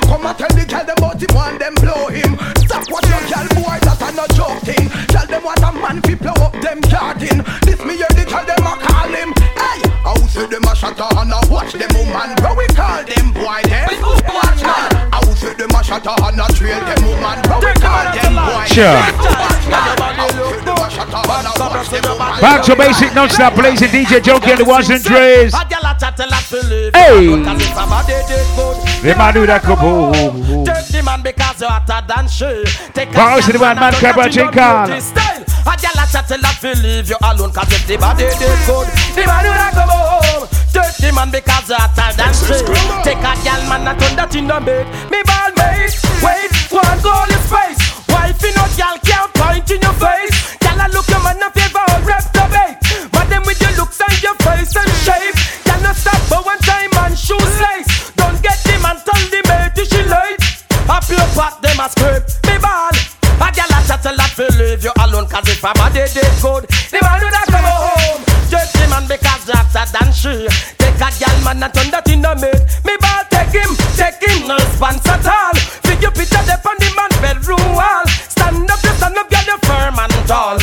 Come and tell the girl them about him and them blow him. Stop what you girl boy that a no joke thing. Tell them what a man fi blow up them garden. This me hear the tell them a call him. Hey, I will say them a shatter and a watch them woman. How we call them boy them? We so watch man. I will say them a shatter and a trail them woman. How we call them boy sure. Them? Sure. Back to basic non-stop blazing D J Junky and the ones and threes. Hey, the man do that kaboom. Take the man because you're hotter than she. Take a the man man can't watch it call. A gyal a chat a lot, leave you alone. Cause if the body did good, the man do that kaboom. Take the man because you're hotter than she. Take a gyal man a turn that in the bed. Me ball mate, wait, one goal is face. Wife in a gyal can't point in your face. Gyal a look your man a favor or rep the bait. But them with your looks and your face and shape. Gyal no stop but one time and shoes lace. A pure pot, them a scrape, me ball. A gyal a chat a lot, fi leave you alone. Cause if a body did good, the man woulda come home. Just the man because they hotter than she. Take a gyal man and turn that in the maid. Me ball, take him, take him, no response at all. Figure picture up on the man bedroom wall. Stand up, you stand up, you're the firm and tall.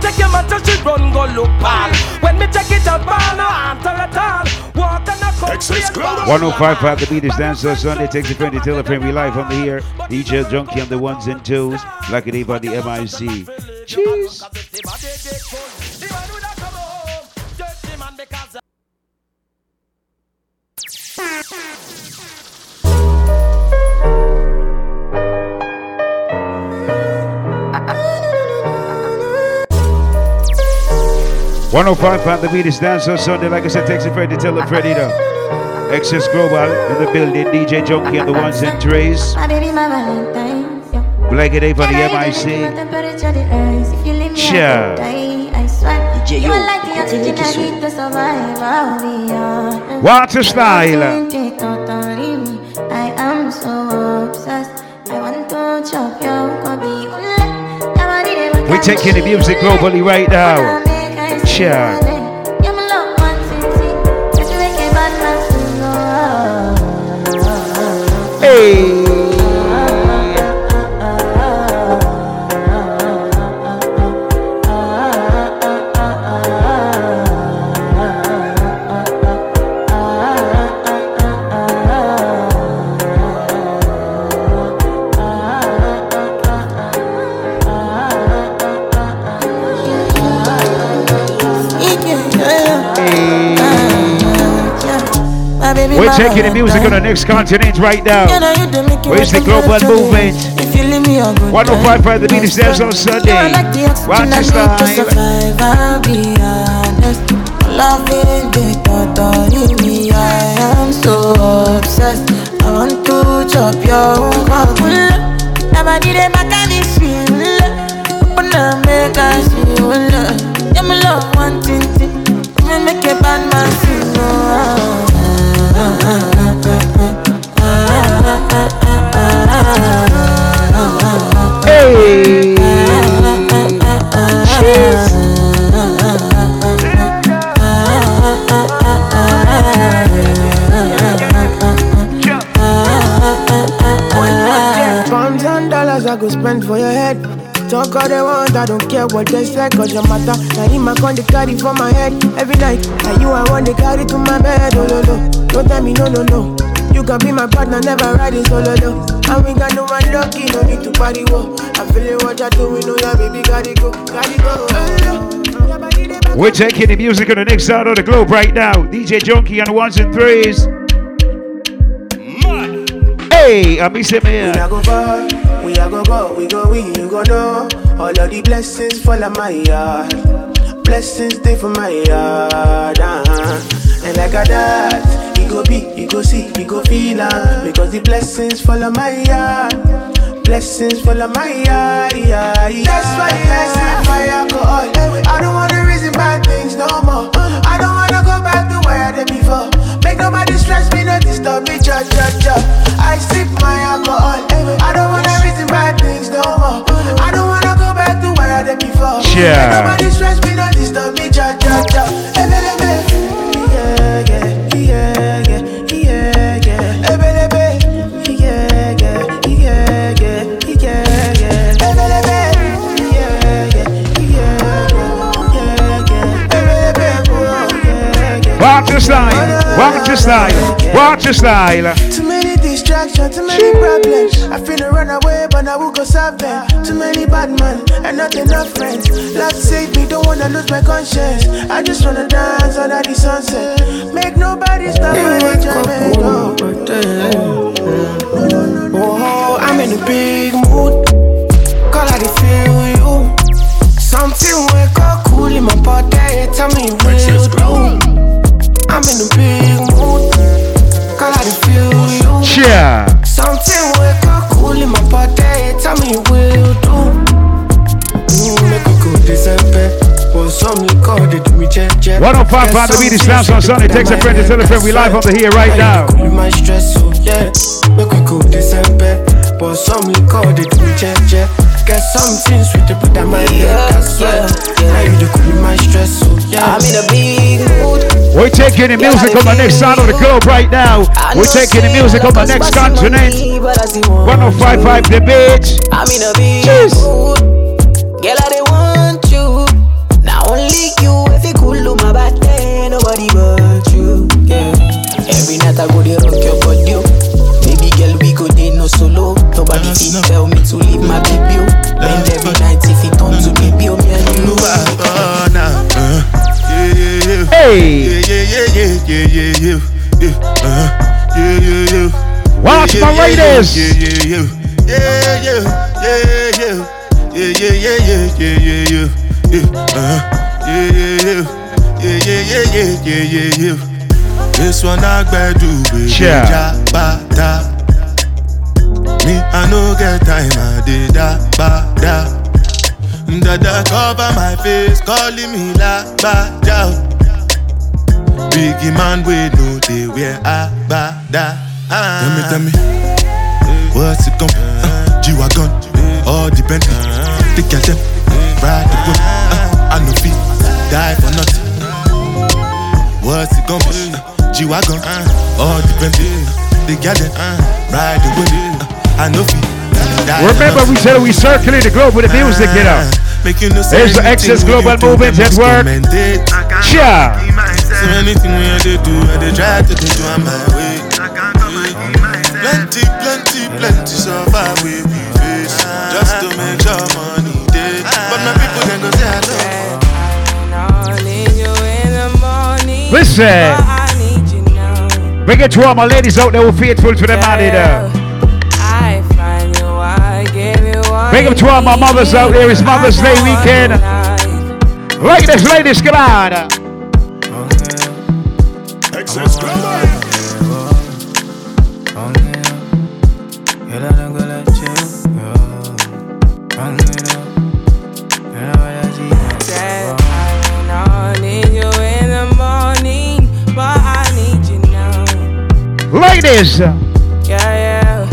take your man till she run go look back. When me take it out, man, no answer at all. Water no come. Excess Global. one oh five point five The Beat is Dance on Sunday. Takes the twenty till the frame. We live on the air. D J Junky on the ones and twos. Blacka Dave on the M I C. Cheers. one oh five point five The Beat is Dance on Sunday. Like I said, text it Freddy, tell it Freddy though. Excess Global in the building. D J Junky on the ones and threes. Blacka Dave on the M I C. Cheers. You like the attitude I need to survive, I'll be honest. Water style. I am so obsessed. I want to chop your coffee. We're taking the music globally right now. Cheers. Hey. We're taking the music on the next continent right now. Where's the global movement? one oh five point five The Beat is Dance on Sunday. Watch the style. Hey! Cheers! Pounds and dollars I go spend for your head. Talk all they want, I don't care what they say, cause your matter. Now in my con they carry for my head every night. Now you are one they carry to my bed. Oh no no, don't tell me no no no. You can be my partner, never ride it solo though. And we got no one lucky, no need to party war. I feel it what you do, we know that baby gotta go, gotta go. We're taking the music on the next side of the globe right now. D J Junky on ones and threes. Man. Hey, I miss it man. We are go far, we are go go, we go we, you go know. All of the blessings fall on my yard. Blessings stay for my yard. Uh-huh. And like I died. You go be, you go see, you go feel uh, because the blessings follow my yard. Blessings follow my yard. That's why I set fire for all. I don't wanna reason bad things no more. I don't wanna go back to where I did before. Make nobody stress me, not disturb me, ja, ja, ja. I sip my alcohol. I don't wanna reason bad things no more. I don't wanna go back to where I did before. Yeah. Make nobody stress me, not disturb me, ja, ja, ja. Yeah, yeah. Yeah, yeah, yeah, yeah. Ebelebe, yeah, yeah, yeah, yeah, yeah. Ebelebe, yeah, yeah, yeah, yeah. Ebelebe, watch your style, watch your style, watch your style. Too many distractions, too many problems. I finna run away, but I will go solve them. Too many bad men and not enough friends. Love saved me, don't wanna lose my conscience. I just wanna dance under the sunset. Make nobody stop my Jamaica. Oh, I'm in a big mood. Cause I can feel you. Something wake up cool in my body. Tell me real blue. I'm in a big mood. Cause I can feel you. Yeah. Something wake up cool in my body. Tell me will do. You make me go disappear. one oh five point five The Beat is Dance on Sunday. Takes a friend to tell a friend we live on the here right now. Get something sweet to put on my head. I'm in a big mood. We're taking the music on the next side of the globe right now. We're taking the music on the next continent. one oh five point five The Beat. I'm in a big mood. Girl, I want you. lick you, if you cool to my body, nobody but you, yeah. Every night I go to rock your body, baby girl, we go there no solo. Nobody can tell me to leave my baby, and every night if it comes to baby, me and you. Hey! Watch my ladies! Yeah, yeah, yeah, yeah. Yeah, yeah, yeah, yeah, yeah, yeah, yeah, uh-huh. Yeah, yeah, yeah, yeah, yeah, yeah, yeah, yeah, yeah. This one I gotta do, baby. Yeah. Me, I no get time, I did da ba da. Dada cover my face, calling me la ba da. Biggie man, we know they wear a ba da. Ah. Tell me, tell me, what's it gonna be? G-Wagon. All the Bentley, the girl them, ride the whip. Uh, I no fit, die for nothing. What's it gon' be? Uh, G-Wagon, all the Bentley, the girl them, ride the whip. Uh, I no fit, die for nothing. Remember we said we circling the globe with the music, you know. There's the Excess Global Movement at work. Yeah. So anything we had to do, I they try to do on my way. Plenty, plenty, plenty, so far we be. Just to make your money day. But my people then go say I love you in the morning. Listen, I need you now. Bring it to all my ladies out there who are faithful to the money though. I find you, I give you one. Bring it to all my mothers out there, it's Mother's Day weekend. Like this ladies, come on. Excess Global. Ladies, yeah, yeah.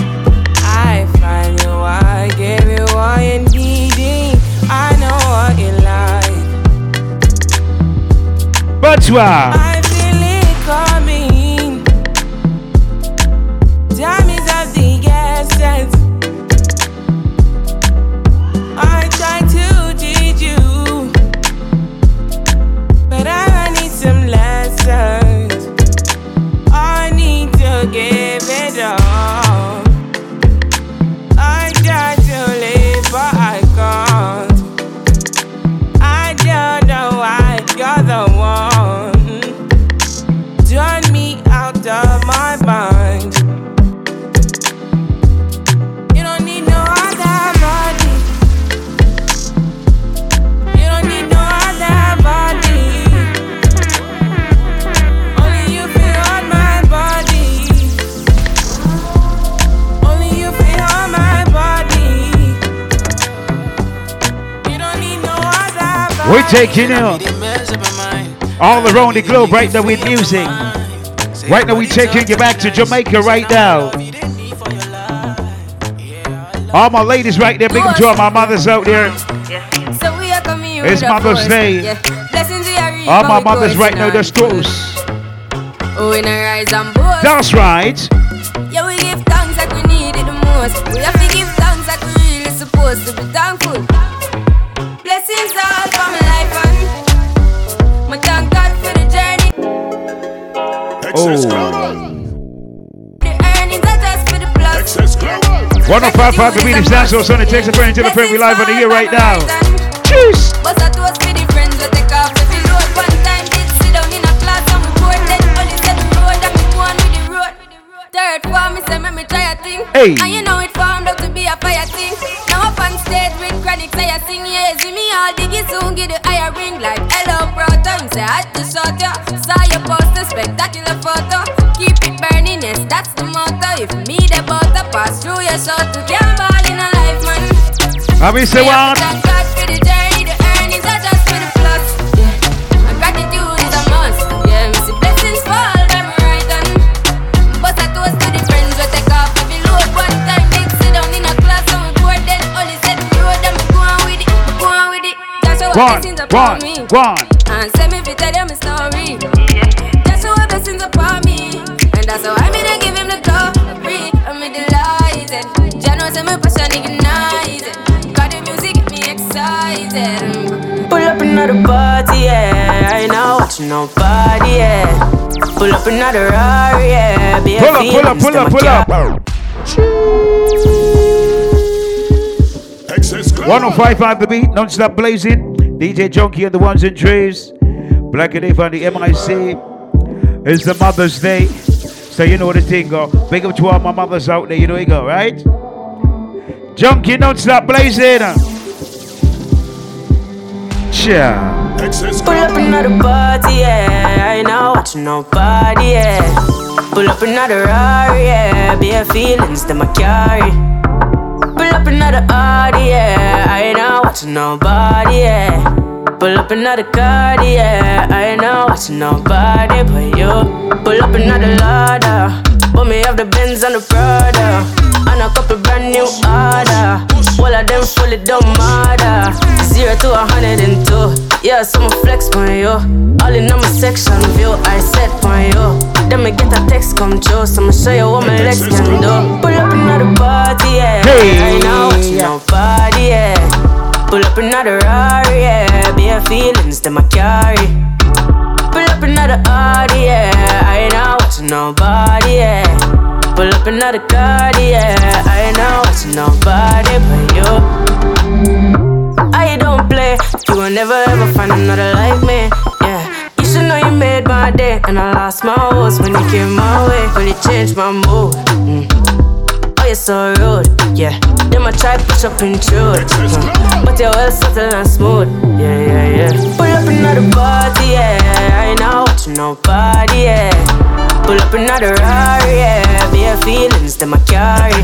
I find you, I give you what you need. I know what you like. But wow, I feel it coming. Time is of the essence. I try to teach you, but I need some lessons. Give it all. I try to live, but I can't. I don't know why you're the one. Turn me out of my mind. You don't need no other body. You don't need no other body. We're taking it up all around the globe right now with music. Right now we're taking you back to Jamaica right now. All my ladies right there, big up to all my mothers out there. It's Mother's Day. All my mothers right now, that's close. That's right. Yeah, we give thanks like we need it the most. We have to give thanks like we really supposed to be thankful. Blessings all for my life and my thank God for the journey. Excess Global. The earnings are just for the plus. Excess Global. one oh five point five The Beat F M, son, it takes a friend to the friend. We live on the year right now. Cheers. But that was for the friends that take off with the road. One time did sit down in a class and we board. Then only said the road that we go on with the road. Third form, me say, me try a thing. Hey. And you know it formed up to be a fire thing. Now up on stage with chronic player sing. All diggy soon get the higher ring like hello brother. You say I had to shut ya. Saw your poster, spectacular photo. Keep it burning, yes, that's the motto. If me the butter pass through your shot to get ball in a life, man. Have we said what? Thank God for the journey, the earnings are just for the plus. Yeah, and gratitude is a must. Yeah, we see blessings fall when we right on. But I toast to the friends we take off. If you load one time, they sit down in a class and we board then only set the road and we go on with it. One, one, one. And send me to tell you my story. That's how I blessings upon me. And that's how I made I give him the glory. I'm in the light. Jano said my passion ignited. God, the music get me excited. Pull up in another party, yeah. I ain't not watching nobody, yeah. Pull up another Rari, yeah. Be pull, up, pull up, pull up, pull up, one oh five point five The Beat, non-stop blazing. D J Junky and the ones and trees. Blacka Dave on the M I C. It's the Mother's Day, so you know the thing go. Big up to all my mothers out there, you know it go, right? Junky, non-stop blazing. Yeah. Pull up another party, yeah. I ain't not watching nobody, yeah. Pull up another Rari, yeah. Bare feelings that my carry. Pull up another Audi, yeah. I ain't not watching nobody, yeah. Pull up another Cardi, yeah. I ain't not watching nobody but you. Pull up another Lada. Put me off the Benz and the Prada. And a couple brand new order. All of them fully don't matter. Zero to a hundred and two. Yeah, so I'ma flex on you. All in on my section view, I set on you. Then me get a text come true, so I'ma show you what my legs can do. Pull up another party, yeah. Hey. I ain't not watching nobody, yeah. Pull up another Rari, yeah. Bare feelings that my carry. Pull up another Audi, yeah. I ain't not watching nobody, yeah. Pull up another card, yeah. I ain't not watching nobody but you. I don't play. You will never ever find another like me, yeah. You should know you made my day. And I lost my words when you came my way. When you changed my mood, mm. Oh, you're so rude, yeah. Then my try push up and intrude, mm. But you're well subtle and smooth, yeah, yeah, yeah. Pull up another party, yeah. I ain't not watching nobody, yeah. Pull up another Rari, yeah. Bare feelings that my carry.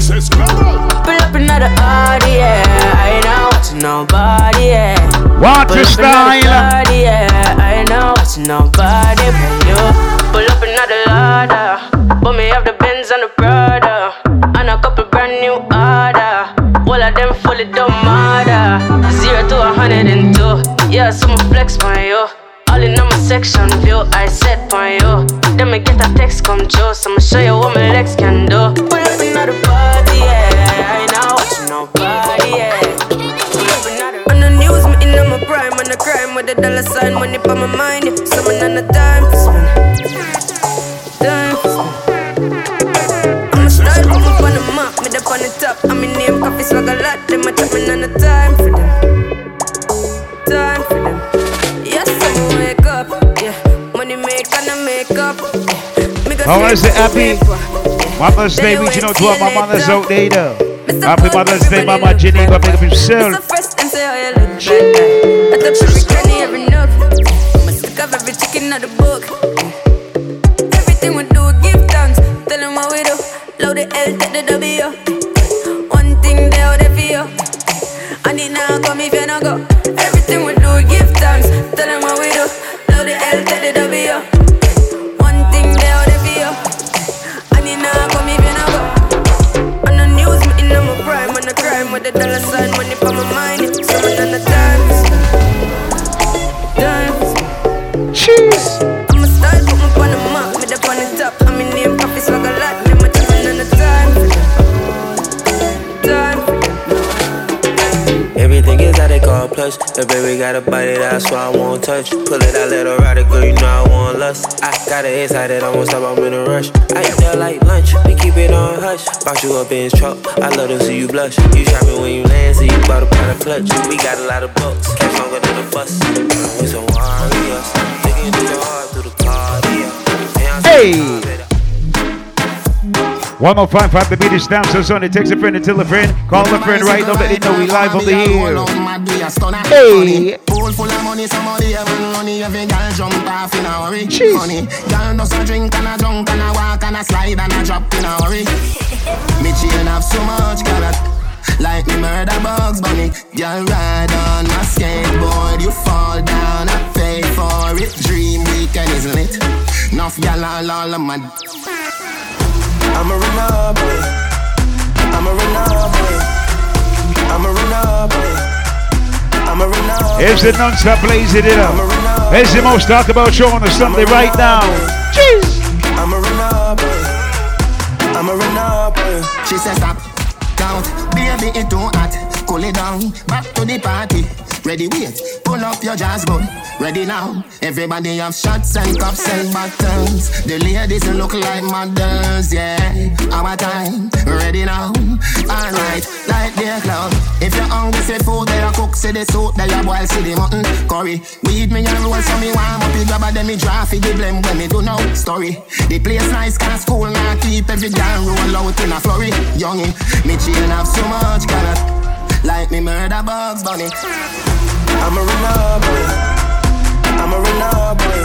Pull up another Audi, yeah. I ain't not watching nobody, yeah. Watch your style, yeah. I ain't not watching nobody but you. Pull up another Lada. Put me off the Benz and the Prada. And a couple brand new order. All of them fully don't matter. Zero to a hundred and two. Yeah, so I'ma flex on you. All in on my section view, I set on you. Then me get a text come true, so I'ma show you what my legs can do. Pull up another party, yeah. I ain't not watching nobody, yeah. On the news, me in on my prime. On the crime with the dollar sign, money on my mind, yeah. So me on the time to spend. Time to spend. I'ma start up on the map, me up on the top. And me name coffee swag a lot. Then me tap me on the time for them. Time for them. I want to say happy Mother's Day, reaching out to all my mothers out there. Happy Mother's Day, Mama Jenny, go pick up yourself. Everything we do, give thanks. Tell them what we do. Load the L, take the W. One thing they out there for you. I need now, come if you not go. Everything we do, give thanks. Tell them what we do. Load the L, take the W. The dollar sign, money for my mind. So we're gonna dance. Dance. Cheese. I'ma start putting up on the map. Me up on the top. I'm in name coffee swag a lot. Then my time on the time. Time. Everything is out of call plush. The baby got a body that's why I won't touch. Pull it out, little erotic, girl, you know I want lust. I got it inside it, I won't stop, I'm in a rush. I eat that like lunch. Keep it on hush, box you up in his truck. I love to see you blush. You shot me when you land, so you bought a pot of clutch. We got a lot of bucks, can't longer than a bus. We some warriors, digging through the heart, through the cardio. Hey! one oh five point five The Beat is down, so Sonny text a friend and tell a friend. Call a friend right now, let it know we live on the air. Hey! Pool full of money, somebody having money, every girl jump off in a hurry. Money, girl does a drink and a jump and a walk and a slide and a drop in a hurry. Me chillin' have so much carrot, like me murder Bugs Bunny. Girl ride on my skateboard, you fall down, I pay for it. Dream weekend is lit, nuff y'all all, all of my d- I'm a runner boy, I'm a runner boy, I'm a runner boy. It's the non-stop blazing it up. It's the most talk about show on a Sunday right now. Cheers. I'm a runner boy. I'm a runner boy. She says stop, count, baby, it don't hot. Cool it down, back to the party. Ready, wait, pull up your jazz bun. Ready now, everybody have shots and cups and buttons. The ladies look like models, yeah. Our time, ready now. Alright, like their club. If you're hungry, say food, they are cook, say the soup, they are boil, say the mutton curry. Weed me and roll, so me warm up, you grab a demi draft, you give them when me do no story. The place nice, can't school, now keep every damn roll out in a flurry. Youngin, me chill have so much color. Like me murder bugs, bunny. I'm a runner boy. I'm a runner boy.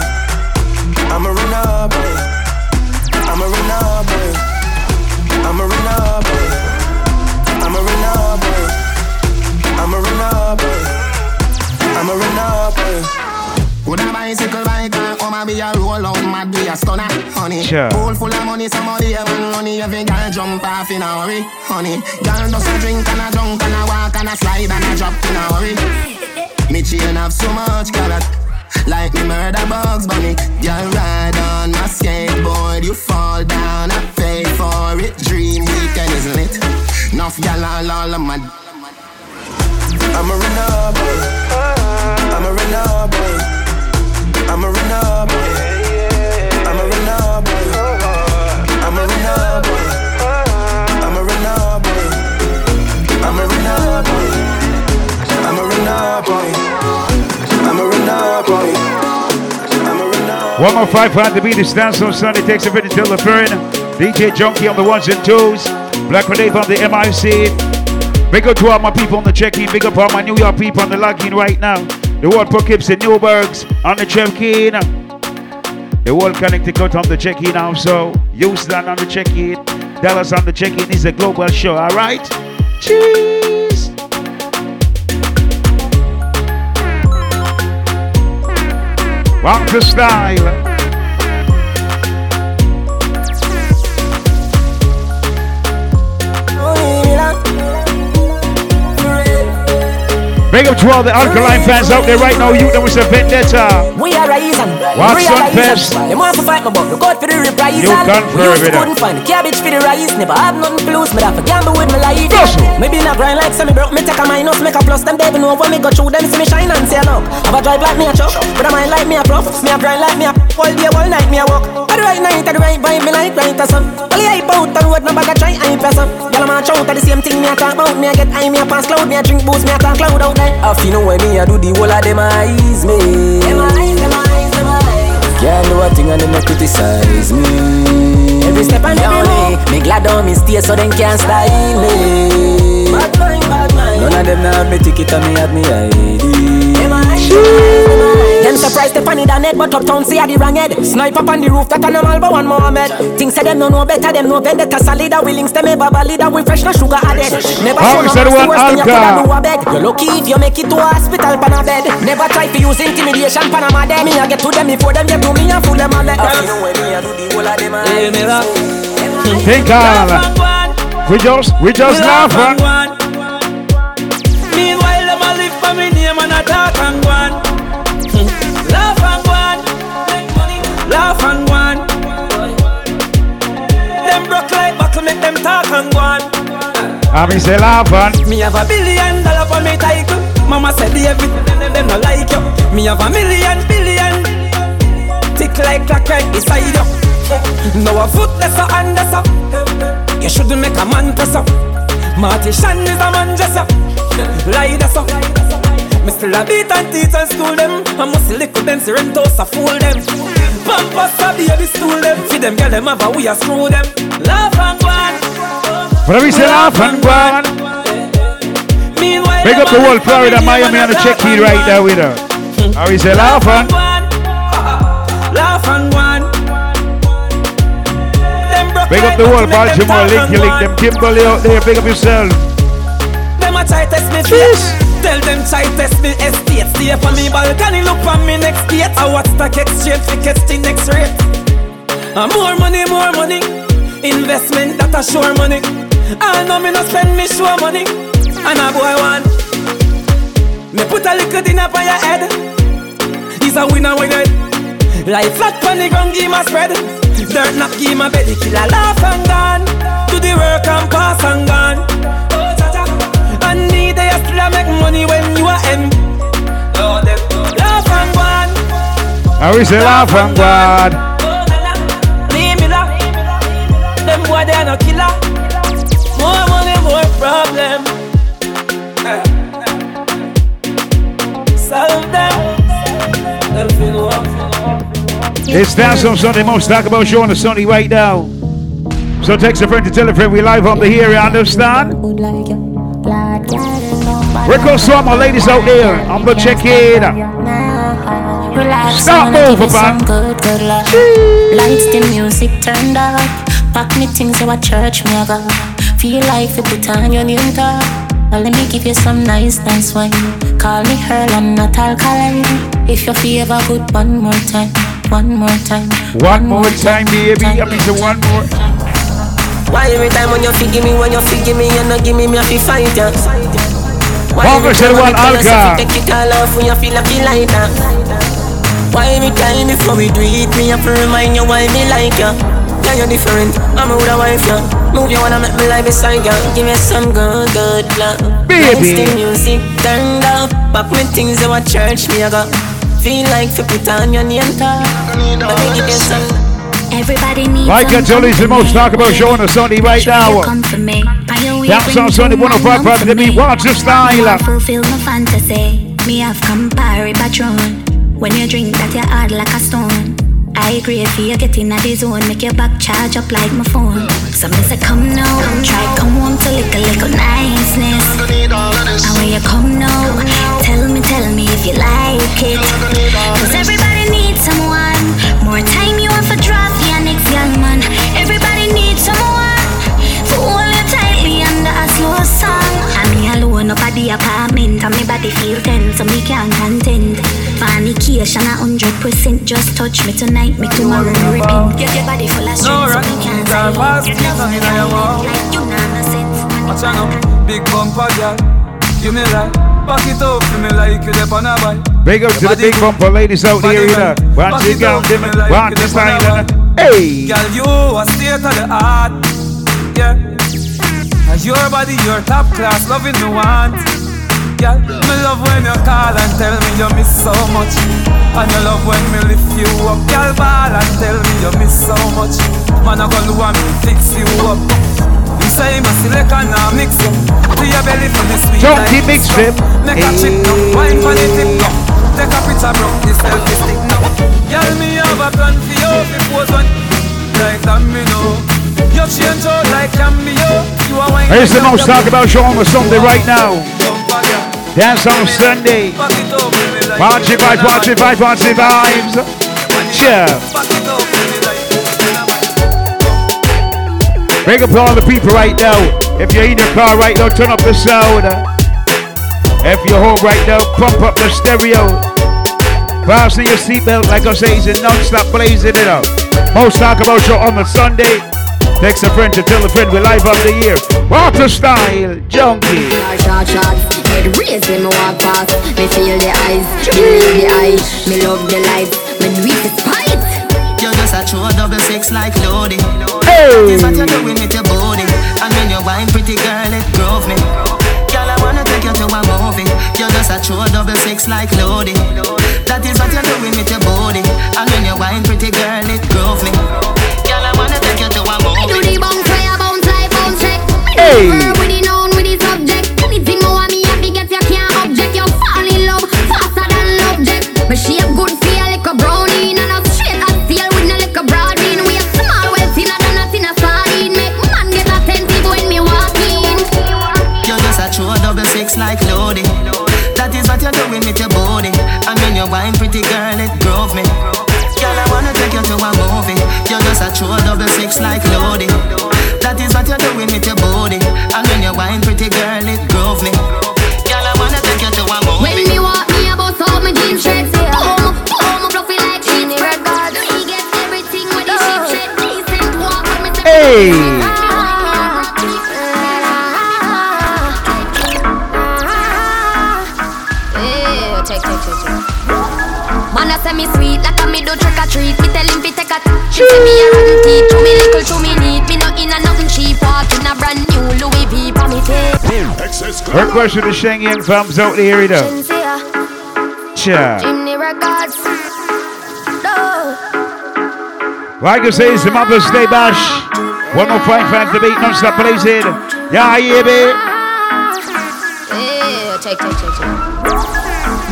I'm a runner boy. I'm a runner boy. I'm a runner boy. I'm a runner boy. I'm a runner boy. I'm a runner boy. Would a bicycle bike and come and be a roll-out mad be a stunner, honey. Sure. Pool full of money, somebody having money, every girl jump off in a hurry, honey. Girl does a drink and a drunk and a walk and a slide and a drop in a hurry. Me chain have so much carrot, like me murder bugs, bunny. Girl ride on my skateboard, you fall down, I pay for it. Dream weekend is lit, nuff y'all all all a mad. I'm a runner boy, I'm a runner boy. I'm a runner boy. I'm a runner boy. I'm a runner boy. I'm a runner boy. I'm a runner boy. I'm a runner boy. I'm a runner boy. I'm a runner. one oh five point five The Beat is dance on Sunday. Takes a bit until the burn. D J Junky on the ones and twos. Blacka Dave on the M I C. Big up to all my people on the check-in. Big up to all my New York people on the login right now. The world for Kips in Newburgs on the check-in. The world Connecticut on the check-in also. Houston on the check-in. Dallas on the check-in. It's a global show, all right? Cheers! Walk the style. Big up to all the alkaline fans out there right now. You know it's a vendetta. We are rising. What's on fest? They want to fight my book. Look out for the reprisal. You can't prove it. Couldn't find the cabbage for the rice. Never have nothing to lose. Me that for gamble with my life. Maybe not grind like semi broke. Me take a minus, make a plus. Them devil know when me go through them. See me shine and say look. Have a drive like me a chop. But I mind like me a prof. Me a grind like me a all day, all night me a walk. At the right night, at the right vibe, me like right or some. Only hype out the road, no bag a try hype or some. Y'all a match out at the same thing. Me a talk about. Me a get high, me a pass cloud. Me a drink booze, me a talk cloud out. I feel no way me, I do the whole of them eyes me. Them eyes, them eyes, them eyes. Can't do a thing and them no criticize me. Every step and every move. Me glad on me stay so them can't style me. Bad mind, bad mind. None of them now have me ticket and me have me I D. Them eyes, them eyes. Them surprised they pan it on it, but uptown see how the wrong head. Snipe up on the roof, that an amal but one Mohammed. Things say them no know better, them no vendetta solid. We links them ever valid, we fresh no sugar added. Never show no the worst thing you coulda do a bed. You lucky if you make it to a hospital pan a bed. Never try to use intimidation pan a mad. Me I get to them before them get to me and fool them a let. Think all. We just, we just laugh and one. Meanwhile them a live for me name and a talk and one. Laugh and go on, laugh and go on. Them broke like buckle, make them talk and go on. I mean say laugh and. Me have a billion dollar for me title. Mama said the everything, them no like you. Me have a million, billion. Tick like clock right beside you. Now a foot that's a hand that's up. You shouldn't make a man press up. Martian is a man dress up. Lie that's up. Me still a beat and teach and school them. I must liquid them, see rent house a fool them. Pampas a baby stool them. Feed them, get them over, we a screw them. Laugh and go on. But we say laugh and go on. Big up the world, Florida, Miami on the check-in right there with her. How we say laugh and go on. Laugh and go on. Big up the world, Baltimore, Linky Link, them Kimberley out there, big up yourself. Them a try test me face. Tell them try test me estate. Stay for me balcony, look for me next date. I watch stock exchange tickets the next rate. And more money, more money. Investment that a sure money. I know me no spend me sure money. And a boy one. Me put a little dinner by your head. He's a winner winner. Like flat panic on give my spread. Dirt not give my belly killer. Laugh and gone. Do the work and pass and gone. And need they rather make money when you are in. Laugh and go on. I wish they laugh and go on. Leave me laugh. Them boy they are no killer. More money, more problem. Solve them. They'll figure out. It's that some Sunday most talk about show on a Sunday right now. So text a friend to tell a friend we live on the here, you understand? Records for my ladies out there. I'm gonna check it out. Stop over, man. Lights, the music turned up. Pack me things to a church, me I go. Feel like you put on your new top. Well, let me give you some nice dance wine. Call me her, I'm not alkaline. If you feel ever good, one more time. One more time. One more time, baby. I'm into one more time. Why every time when you forgive me, when you forgive me, you not give me, me have to fight ya. Why every time when you tell us if you take it all off, when you feel like you like that. Why every time before we do it, me have to remind you why me like ya. Yeah, you're different, I'm a older wife ya. Move you wanna make me lie beside ya. Give me some good, good love. Baby, the music turned up. Pack me things that what church me I got. Feel like to put on your name tag. Let me give you some. Everybody needs like I told you, it's the most talk about show on a Sunday right should now. That's on Sunday one oh five point five The Beat. Watch the style. I fulfill my fantasy. Me have Campari Patron. When you drink that, you're hard like a stone. I crave for you getting at the zone. Make your back charge up like my phone. Some say come now, try come home to lick a little niceness. And when you come now, tell me, tell me if you like it. Cause everybody needs someone. More time you have for drop your next young man. Everybody needs someone. For all you tightly under a slow song. I'm me alone up at the apartment. And my body feel tense, so me can't contend. Fornication a hundred percent. Just touch me tonight, make tomorrow me repent. Get your body full of strength, so me can't silence. Get love me like you know no sense. Watch out, big bumper girl. Give me that. Back it up to me like you dip on a bike. Big up to the big bumper ladies out there, you know. Watch it out, give me like you dip on a bike. Hey! Girl, you a state of the art. Yeah. And your body, your top class, loving the want. Girl, me love when you call and tell me you miss so much. And you love when me lift you up. Girl, ball and tell me you miss so much. Man, I gonna want me fix you up. Say my silicon now mix up. To your belly for the sweet Junky mix strip. Make a chick now, wine for the tip now. Take a picture bro, this selfie stick now. Girl, me have a plan for you, before one. Like that me know. You change out like Cameo. You are wine. Here's the most talk about show on a Sunday right now. Dance on Sunday. Party vibe, party vibe, party vibes. Cheer. Big up to all the people right now. If you're in your car right now, turn up the sound. If you're home right now, pump up the stereo. Fasten your seatbelt, like I say, it's non-stop blazing it up. Most talk about show on a Sunday. Text a friend to tell a friend we're live of the year. Water style, Junky. Shot shots, head raised when I walk past. Me feel the eyes, me love the eyes, me love the lights, me drink the spice. You just a true double six like loading. Hey. This what you're doing with your body. And when you wine pretty girl it drove me. Girl I wanna take you to a movie. You just a true double six like loading. That is what you're doing with your body. And when you wine pretty girl it drove me. Girl I wanna take you to a movie. Do the bounce fire, bounce life, bounce check. Hey. With the noun, with the subject. Anything more me happy get you can't object. You fall in love faster than love death. But she have good feel like a brownie. And like loading. That is what you're doing with your body. And when you wine pretty girl it drove me. Girl I wanna take you to a movie. You're just a true double six like loading. That is what you're doing with your body. And when you wine pretty girl it drove me. Girl I wanna take you to a movie. When me walk me about all my jeans sheds. Boom, boom, fluffy like jeans. Red God, he gets everything with his sheep shed. Decent walk with me. Hey! Man I say me sweet, like a me do trick or treat. Me tell him fi take a t- she say me a run teeth. To me little, to me neat. Me no in a nothing cheap. Walk in a brand new Louis V for me tape. Her question is Shengyang from Zout here, you know. Like I say, it's the Mother's Day Bash. one oh five point five The Beat, non-stop blazing. Yeah, yeah, babe. Yeah, check, check, check, check.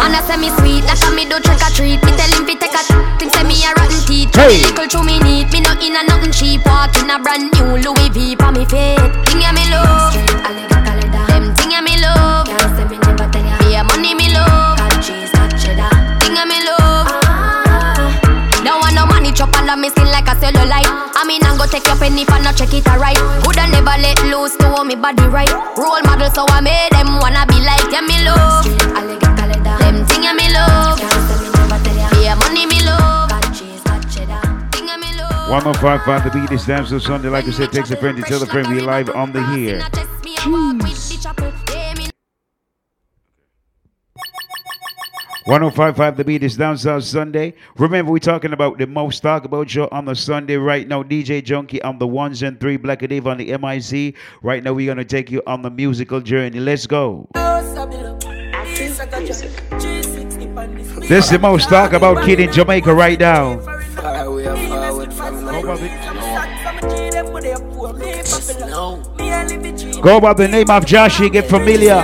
Man, I say me sweet, like I me do trick or treat. Me tell him fi take a t- think say me a rotten teeth. Hey. Little true me need, me not in a nothing cheap. Walk in a brand new Louis V for me fit. Thing ya me love. Me skin like a cellulite. I mean, I'm gonna take your penny for not check it alright. Woulda never let loose to hold me body right. Role model, so I made them wanna be like, yeah, me love. Them thing, yeah, me love. Yeah, money, me love. one oh five point five The Beat is damn so Sunday. Like I said, text a friend to tell a friend we live on the here. one oh five point five The Beat is down south Sunday. Remember, we're talking about the most talk about show on the Sunday right now. D J Junky on the ones and three, Blacka Dave on the M I C. Right now, we're going to take you on the musical journey. Let's go. This is the most talk about kid in Jamaica right now. Go by the name of Joshie, get familiar.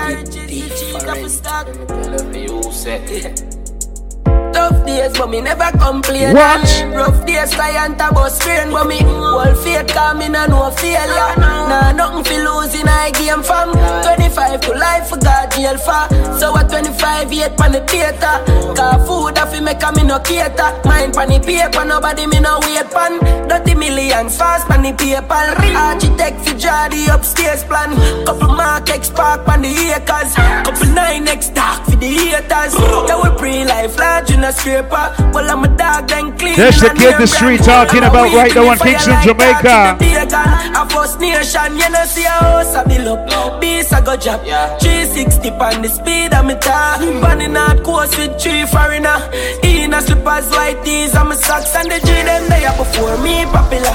Tough days, but me never complain. What? Rough days, client about strain, but me all faith coming and no failure. Nah, nothing for losing, I game from twenty-five to life for God jail for. So at twenty-five, eight pan the theater. Car food, I feel me coming no cater. Mind pan the paper, nobody me no wait pan. Dirty millions fast pan the PayPal. Architect for draw the upstairs plan. Couple mark X park pan the acres. Couple nine X dark for the haters. There's the kid the street talking about right now on Kingston, Jamaica. three sixty on the speed of my car. Banning out course with three foreigner. In a slippers, white tees, and my socks. And the G them there before me popular.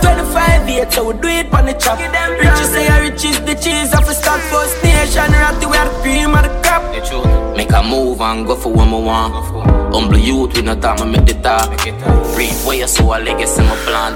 twenty-five eight, so we do it on the chop. Riches say I riches, the cheese of a stock. First nation, ratty we are cream of the crop. Make a move and go for one more. Humble youth, we not talk, me make the talk. Read where you saw a legacy, my plan.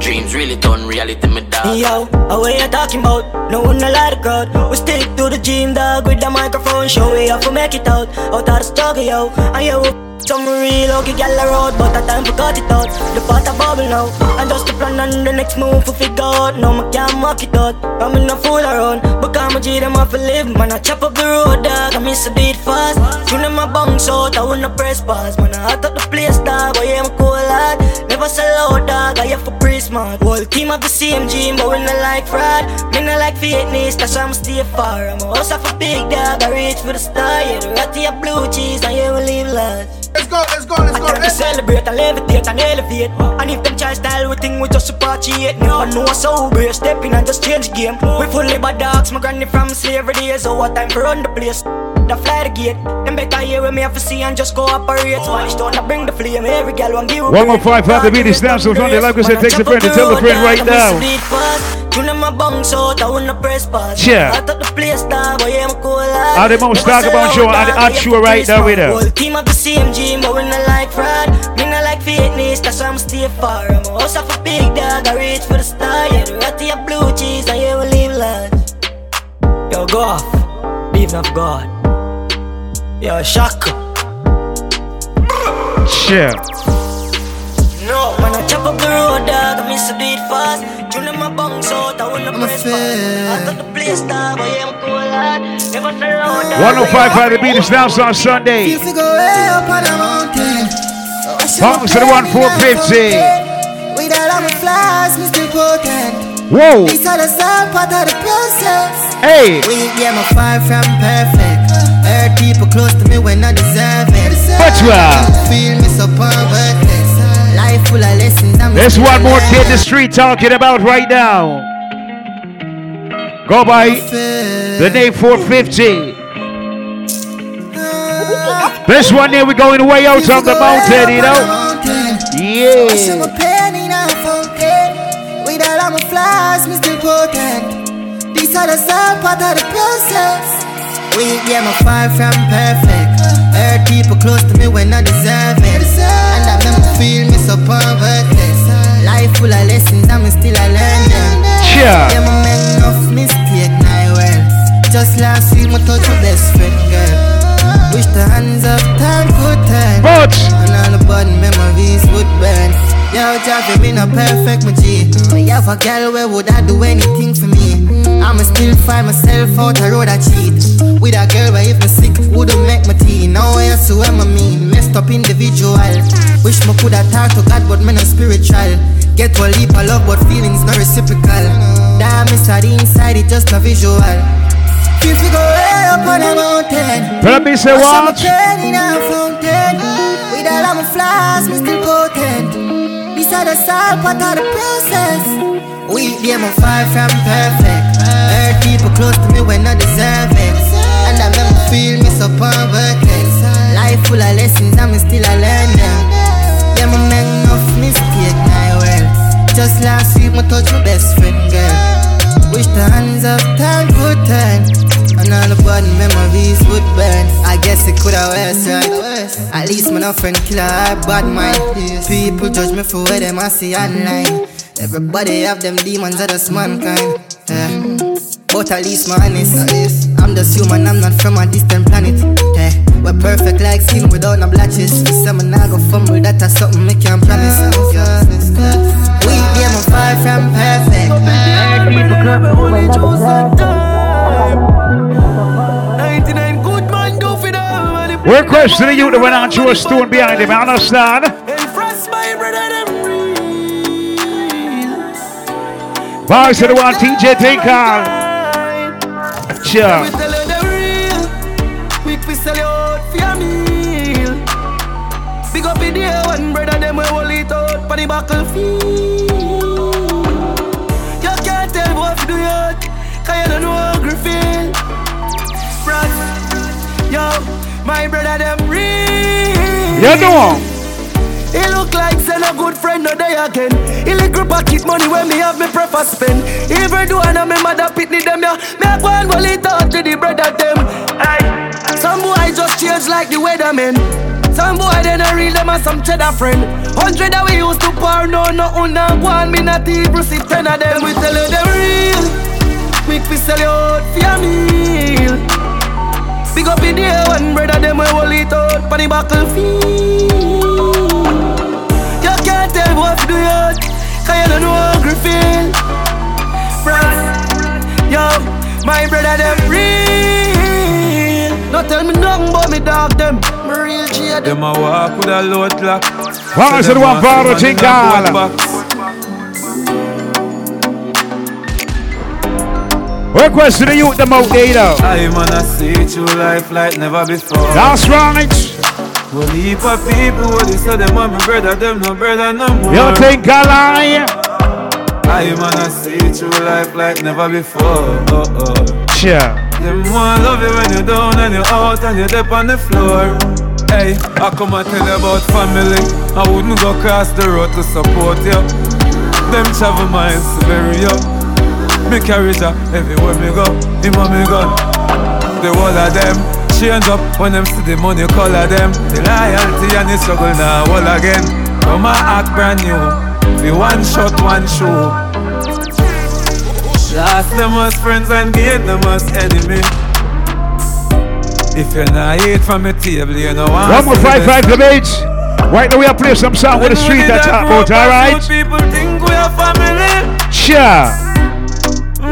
Dreams really turn reality, me dog. Yo, what you talking about? No one no like the crowd. We stick to the gym, dog, with the microphone. Show we how to make it out, out of the struggle, yo. And yo, some real okay gal road, but that time for cut it out. The pot of bubble now, and just the plan and the next move for figure out. No, I can't mock it out, I'm in a fool around. But I'm a G, them off a live, man, I chop up the road, dog. I miss a beat fast, you know my bounce out, I wanna press pass. Man, I hot up the place, dog, but yeah, I'm cool hard. Never sell out, dog, I have for Prisma. Whole team of the same gym, but we not like fraud. Me not like fitness, that's why I'm stay far. I'm a host of a big dog, I reach for the star. Yeah, the ratty of blue cheese, now you will leave last. Let's go, let's go, let's I go. I try to celebrate and levitate and elevate. And if them try style, we think we just repatriate. Never know us how we step in and just change the game. We fully bad dogs, my granny from slavery days. So what time for run the place? The fly the gate. Them better hear what me have to see and just cooperate. Spanish don't bring the flame. Every girl won't give a break. one oh five point five The Beat is down so Sunday. Like I said, text a friend to tell a friend right now. You know my bones out, I wanna press pass. Yeah. I thought the place star, boy, I'm cool. All the most talk about show, and the art show right now with her. Team of the same gym, but we not like fraud. Me not like fitness, that's why I'm stay far. I'm a host of a big dog, I reach for the star. Yeah, the ratty of blue cheese, and you will leave last. Yo, go off. Beating of God. Yo, shock. Shit. No, when I chop up the road, dog, I miss a beat fast. You know my bones out, I wanna press fast. I thought the place star, but yeah, I'm cool hard. Never fell out, dog. one oh five point five The Beat is down on Sunday. Used to go way up on the mountain. Bombs to the one four fifty. We got all the flies, Mister Potent. Whoa. These are the side part of the process. Hey. We get my fire from perfect. Heard people close to me when I deserve it. What's wrong? Feel me so powerless. Life full of lessons. There's one more kid the street talking about right now. Go by the name four fifty. Uh, this one here, we're going way out on the mountain, you know. Yeah. These tell us all part of the process. We yeah, I'm far from perfect. Heard people close to me when I deserve it, and I make me feel me so powerless. Life full of lessons and me still I learn them. Yeah, I'm make enough mistake now. Well, just last week I touched my best friend girl. Wish the hands of time could turn, but and all the bad memories would burn. Yo, Javi, me not perfect, my G. Me have a girl where would I do anything for me? I'ma still find myself out a road I cheat. With a girl, but if me sick, wouldn't make my tea. Now I swear am a me, messed up individual. Wish me coulda talk to God, but me not spiritual. Get one leap of love, but feelings not reciprocal. That miss the inside, it just not visual. If we go way up on a mountain, let me say what? In a fountain, with all of my flaws, me still potent. These are the sad part of the process. We yeah, I'm far from perfect. Heard people close to me when I deserve it, and I make me feel me so powerless. Life full of lessons and me still I learn them. Yeah, I make enough mistake now. Well, just last week I touched my best friend girl. Wish the hands of time could turn, and all the bad memories would burn. I guess it could have worse, right? At least my friend killer, I bad mind. People judge me for where them I see online. Everybody have them demons of this mankind. Yeah. But at least my honest, I'm just human, I'm not from a distant planet. Yeah. We're perfect like skin without no blotches. Some and I go fumble, that that's something I can't promise. We yeah, I'm far from perfect. I people club only chosen time. We're questioning you that went out to a stone behind him, I understand? Voice of the one, T J Junky. Sure. We tell you the real. We sell you out for your meal. Big up in the air one, brother, them we hold it out for the battlefield. You can't tell what to do yet, cause you don't know how you feel. Friends, yo. My brother, them real. You know he look like send a good friend no day again. He like group pocket money when me have me prefer spend. Even do I know me mother pitney them ya. Me a go and roll it out to the brother them. Aye. Some boy just change like the weatherman. Some boy they no real them and some cheddar friend. Hundred that we used to pour no no una one. Me not even see ten of them. We tell you them real. Make we sell you out for your meal. Big up in the air one, brother, them we hold it out for the battlefield. You can't tell what to do yet, cause you don't know how you feel. Friends, yo, my brother, them real. No tell me nothing but me dog, them real G. Them a walk with a load lock. Why is it one bar or think we're questioning you with the mouth there, you know. I wanna see true life like never before. That's right. Well, heap of people, they say them are my brother, them no brother no more. You think I lie? I wanna see true life like never before. Oh, oh. Sure. Them wanna love you when you're down and you're out and you're deep on the floor. Hey, I come and tell you about family. I wouldn't go cross the road to support you. Them travel minds to bury you. Me carry that everywhere me go, him and me go. The whole of them change up when them see the money color them. The loyalty and the struggle now all again. Come and act brand new, be one shot, one show. Lost them as friends and gain them as enemy. If you're not eat from the table, you know I'm saying. one oh five point five The Beat. Right now we are playing some sound with the street that's up out, alright? People think we are family. Sure.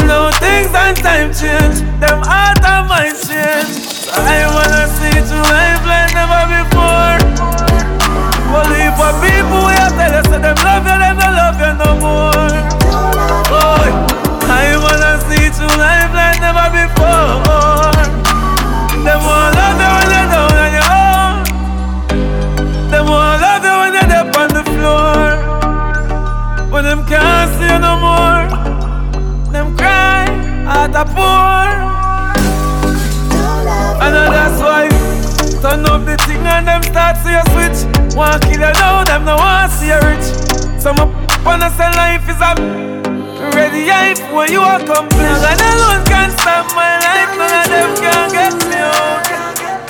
No things and time change, them heart and mind change. So I wanna see true life like never before. Well, if a people we are tell you, so them love you, them don't love you no more. Boy, I wanna see true life like never before. Them won't love you when you're down on your own. Them won't love you when you're up on the floor. When them can't see you no more. Them cry at a poor. And that's why turn up the thing and them start see you switch. Wanna kill you now, them no want see you rich. Some up on us say life is a Ready hype when you are complete. None alone can stop my life. None of them can get me out.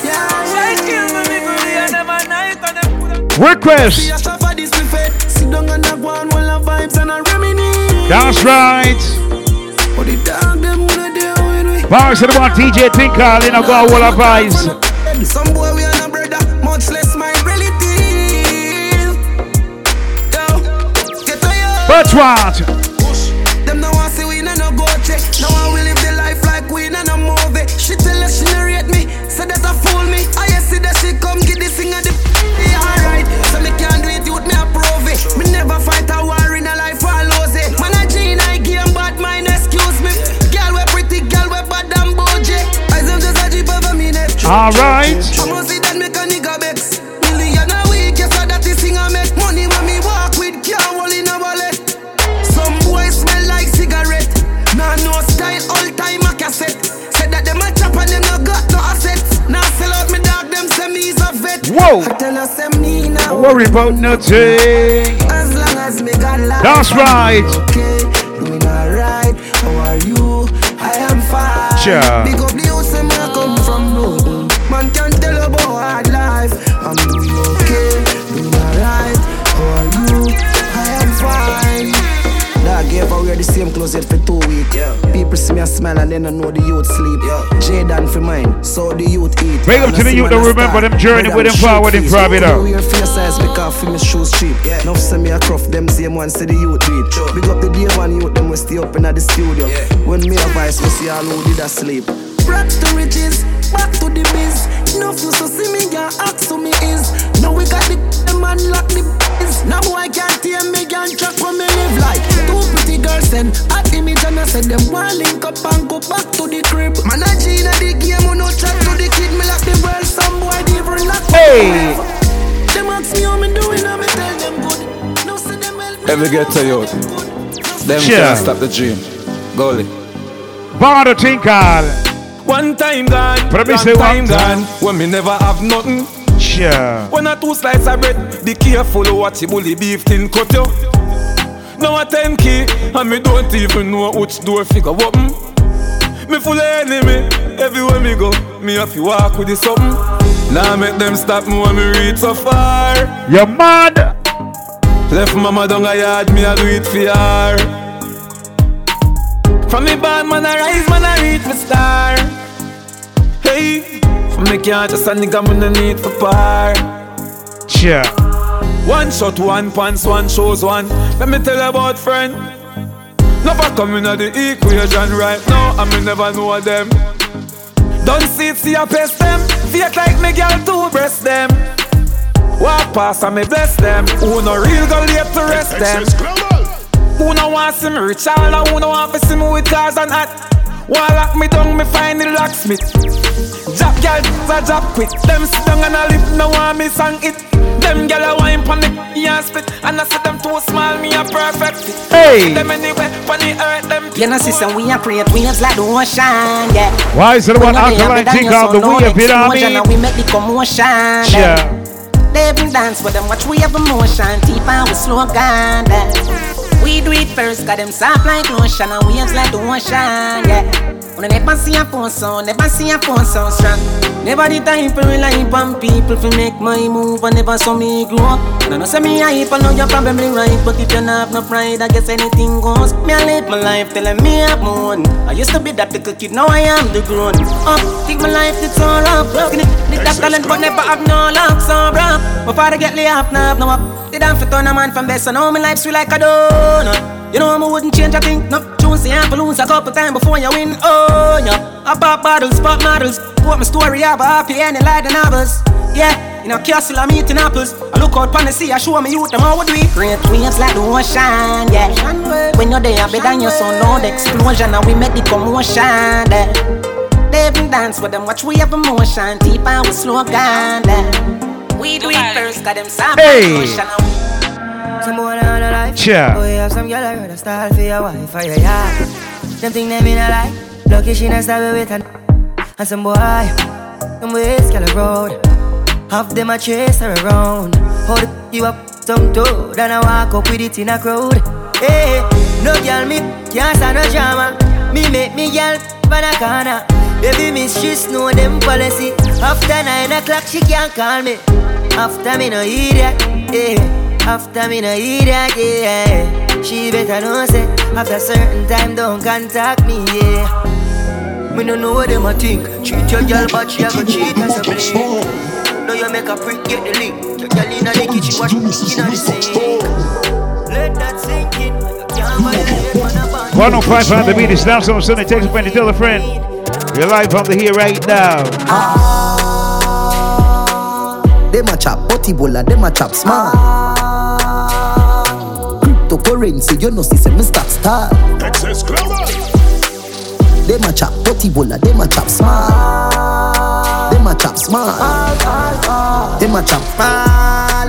Try kill me, me go here. Them a night and them put up. Request. Sit down and a go on while a vibes and a reminisce. That's right. But the dog them wanna deal with me. Bars to the one D J Tinker. They no go on while a vibes. Some boy we are no brother, much less my relative. Yo, get on. But what? Now I will live the life like we in a movie. She tell us she narrate me, so that I fool me. I see that she come get this thing at the yeah, alright, so me can't do it with me approve it. Me never fight a war in a life I lose it. Man I G in I game, bad mind, excuse me. Girl we pretty, girl we bad and bougie. I am just a drip over me neck. Alright, I must see that me can nigga bex. Million a week, yes, so that this thing I make money when me walk with girl all in a wallet. Some boys smell like cigarette. Nah, no style, all time a cassette. Said that them a chop and them no got no assets. Now nah, sell out me dog, them semis a vet. Whoa! I tell us them me now. Don't worry about nothing. As long as me got life. That's right. Okay, doing alright. How are you? I am fine. Sure. Big up the house and I come from London. Man can't tell about hard life. I'm doing okay, doing alright. How are you? I am fine. Dog gave away the same closet for two weeks. Yeah. People see me a smile and then I know the youth sleep. Yeah. Jaden for mine, so the youth eat. Big up to the youth that remember them journey with them forward and private it out. Wear fair size because for me shoes cheap. Yeah. Now send me a cruff, them same ones say the youth read. Sure. Big up the day one youth, them we stay up in the studio. Yeah. When me advice, we see all who did a sleep. Brought to riches, back to the biz. Enough you so see me, your axe to me is. Now we got the, the man lock the biz. Now I can't hear me, can't track what me live like. Two pretty girls and I image and I said them one link up and go back to the crib. Man I G in the game, I no chat to the kid. Me lock the world, some boy they bring lock to hey. Them ask me how me doing and me tell them good. Now see them help me. Every ghetto youth, them can't stop the dream. Goalie Bar the Tinkle. One time gone, one time gone, when me never have nothing. Sure. One or two slices of bread, be careful what you bully beef tin cut you. Now a ten K, and me don't even know which door figure open. Me full of enemy, everywhere me go, me have to walk with the something. Now make them stop me when me reach so far. You're mad. Left mama down a yard, me a do it for her. From me bad man I rise, man I reach my star. Hey, from me can't just a nigga man I need for par. Cheer. One shot, one pants, one shows, one. Let me tell you about friend. Never come in at the equation right now, and me never know them. Don't sit, see I pest them. Fake like me girl to breast them. Walk past and me bless them. Who no real girl yet to rest them. Who no want see me rich, all I who no want to see me with cars and hat. One lock me down, me find the locksmith. Jap girl, a jap quit. Them sit down and a lift, no want me sang it. Them girl a wine pon the and spit. And I said them too small, me a perfect fit. Hey! Them anywhere, pon the earth, them people. You know sister, we a create waves like the ocean, yeah. Why is it one alkaline think of the wave, you know what I mean? And we make the commotion, yeah. They even dance with them, watch we have emotion. Deep and we slow down, yeah. We do it first, got them soft like ocean and waves like the ocean, yeah. We never see a phone sound, never see a phone sound strong. Never the time for rely on people to make my move and never saw me grow up. And I know say me hype, I know you're probably right, but if you not have no pride, I guess anything goes. Me I live my life telling me I'm on. I used to be that little kid, now I am the grown. Up, take my life, it's all up. Need that talent, but never have no luck, so bruh. My father get laid off, now nah, up. They done for turn a man from best, and now my life's sweet like a donut. You know I wouldn't change a thing, no choose the ample lose a couple times before you win, oh yeah. I pop bottles, pop models, what my story, I have a happy ending like the novels, yeah. In a castle I'm eating apples, I look out upon the sea, I show me youth, them how we do it. Great waves like the ocean, yeah. When you're there, better than your son, no the explosion, and we make the commotion, yeah. They even dance with them, watch we have emotion, deep and we slow down, yeah. We do it first, got them soft like ocean. Some boy on the life. Cheer. Oh, you have some girl I heard a star for your wife for your yard. Them thing them in a life. Lucky she not started with her. And some boy, them ways girl a road. Half them a chase her around. Hold you up some toad and I walk up with it in a crowd. Hey, no girl call me, can't stand no drama. Me make me yell on a corner. Baby miss, she know them policy. After nine o'clock she can't call me. After me no hear that, yeah. After me no hear that, yeah. She better know say, after certain time don't contact me, yeah. Me no know what them a think. Cheat your girl, but she a go cheat as a blink. Now you make a freak, get the link. Your girl inna the kitchen, watch me inna the sink. Let that sink in. one oh five point five The Beat is now. Someone send a text friend to tell a friend. You're live on the here right now. Ah, them a chop body baller, them a chop smart. Ah, cryptocurrency, you know see say me start start. Excess Global. They ma chop potty bola, they ma chop small. They ma chop small. They ma chop small.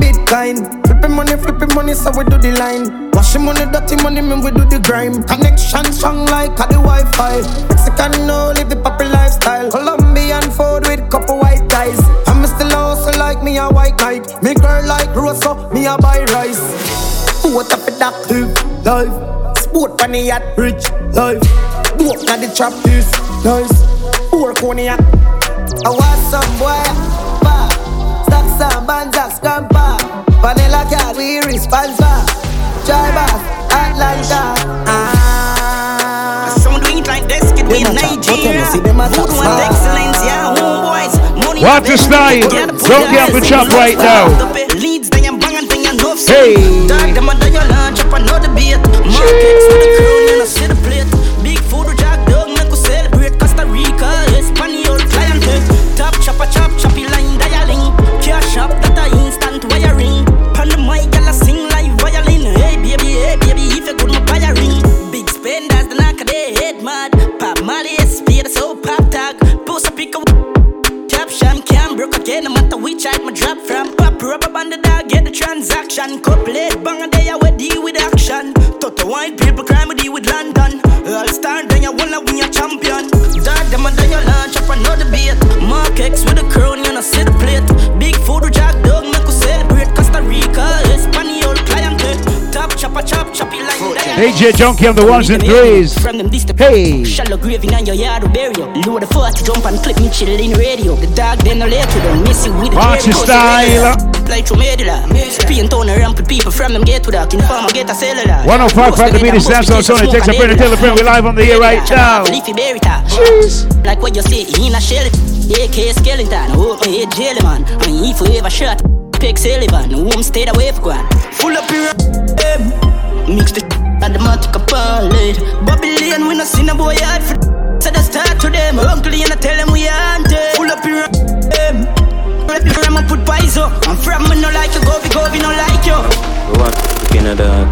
Bitcoin, flipping money, flipping money, so we do the line. Washing money, dirty money, man, we do the grime. Connection strong like a the Wi-Fi. Mexican no live the proper lifestyle. Colombian food with couple white ties. I'm still also like me a white knight. Me girl like rose, so me a buy rice. What a productive life. Sport money at rich life. Work at the trap is nice. Work on ya. I want some boy. Pa. Stack some bands at Scampa. Vanilla cat, we responsible. Driver, Atlanta. Ah. Some do it like this, could be Nigeria. Food want excellence, yeah. Homeboys, money. Watch the style. Don't get up and chop right now. Leads, they am banging, they am no fake. Dog, them under your lunch, up another beat. Markets with the crown and a city plate. Chop, choppy line dialing. Cash up, that a instant wiring. Pan my gala sing like violin. Hey baby, hey baby, if you couldn't buy a ring. Big spenders, the knock of their head mad. Pop Molly, speed, so pop tag. Post a pick up. Chop sham, cam, broke again, no matter which I my drop from. Pop rubber band, the dog, get the transaction. Couple head, bang a day, I will deal with action. Total white people, crime, deal with London. All star, then you wanna win your champion. Dad, them and then you launch up another beat. Markex with a crown, you know, sit plate. Big food, jack dog, make us celebrate. Costa Rica, Espanol, clientele. Top chopper, chop, choppy line. D J Junky on the ones and threes. Hey. Shallow graving on your yard to bury you. Load the forty, jump and clip me chillin' radio. The dog, then no later, don't miss you with the march style. Like through medulla. Spin down a ramp with people from them get to that. Informer get a cellular. one oh five point five The Beat is now. So it takes a friend to tell a friend. We're live on the air right now. Jeez. Like what you say, he in a shell. A K skeleton, open head jelly man. When he forever shot, pick Sullivan. Home stayed away for one. Full up your M. Mix the and the matic a pallet. Babylon, we not seen a boy out for. So that's start to them. Uncle, you not tell them we aren't. Full up your M. I'm a put pies up. I'm from me, no like you. Go be go be no like you. What in a dog?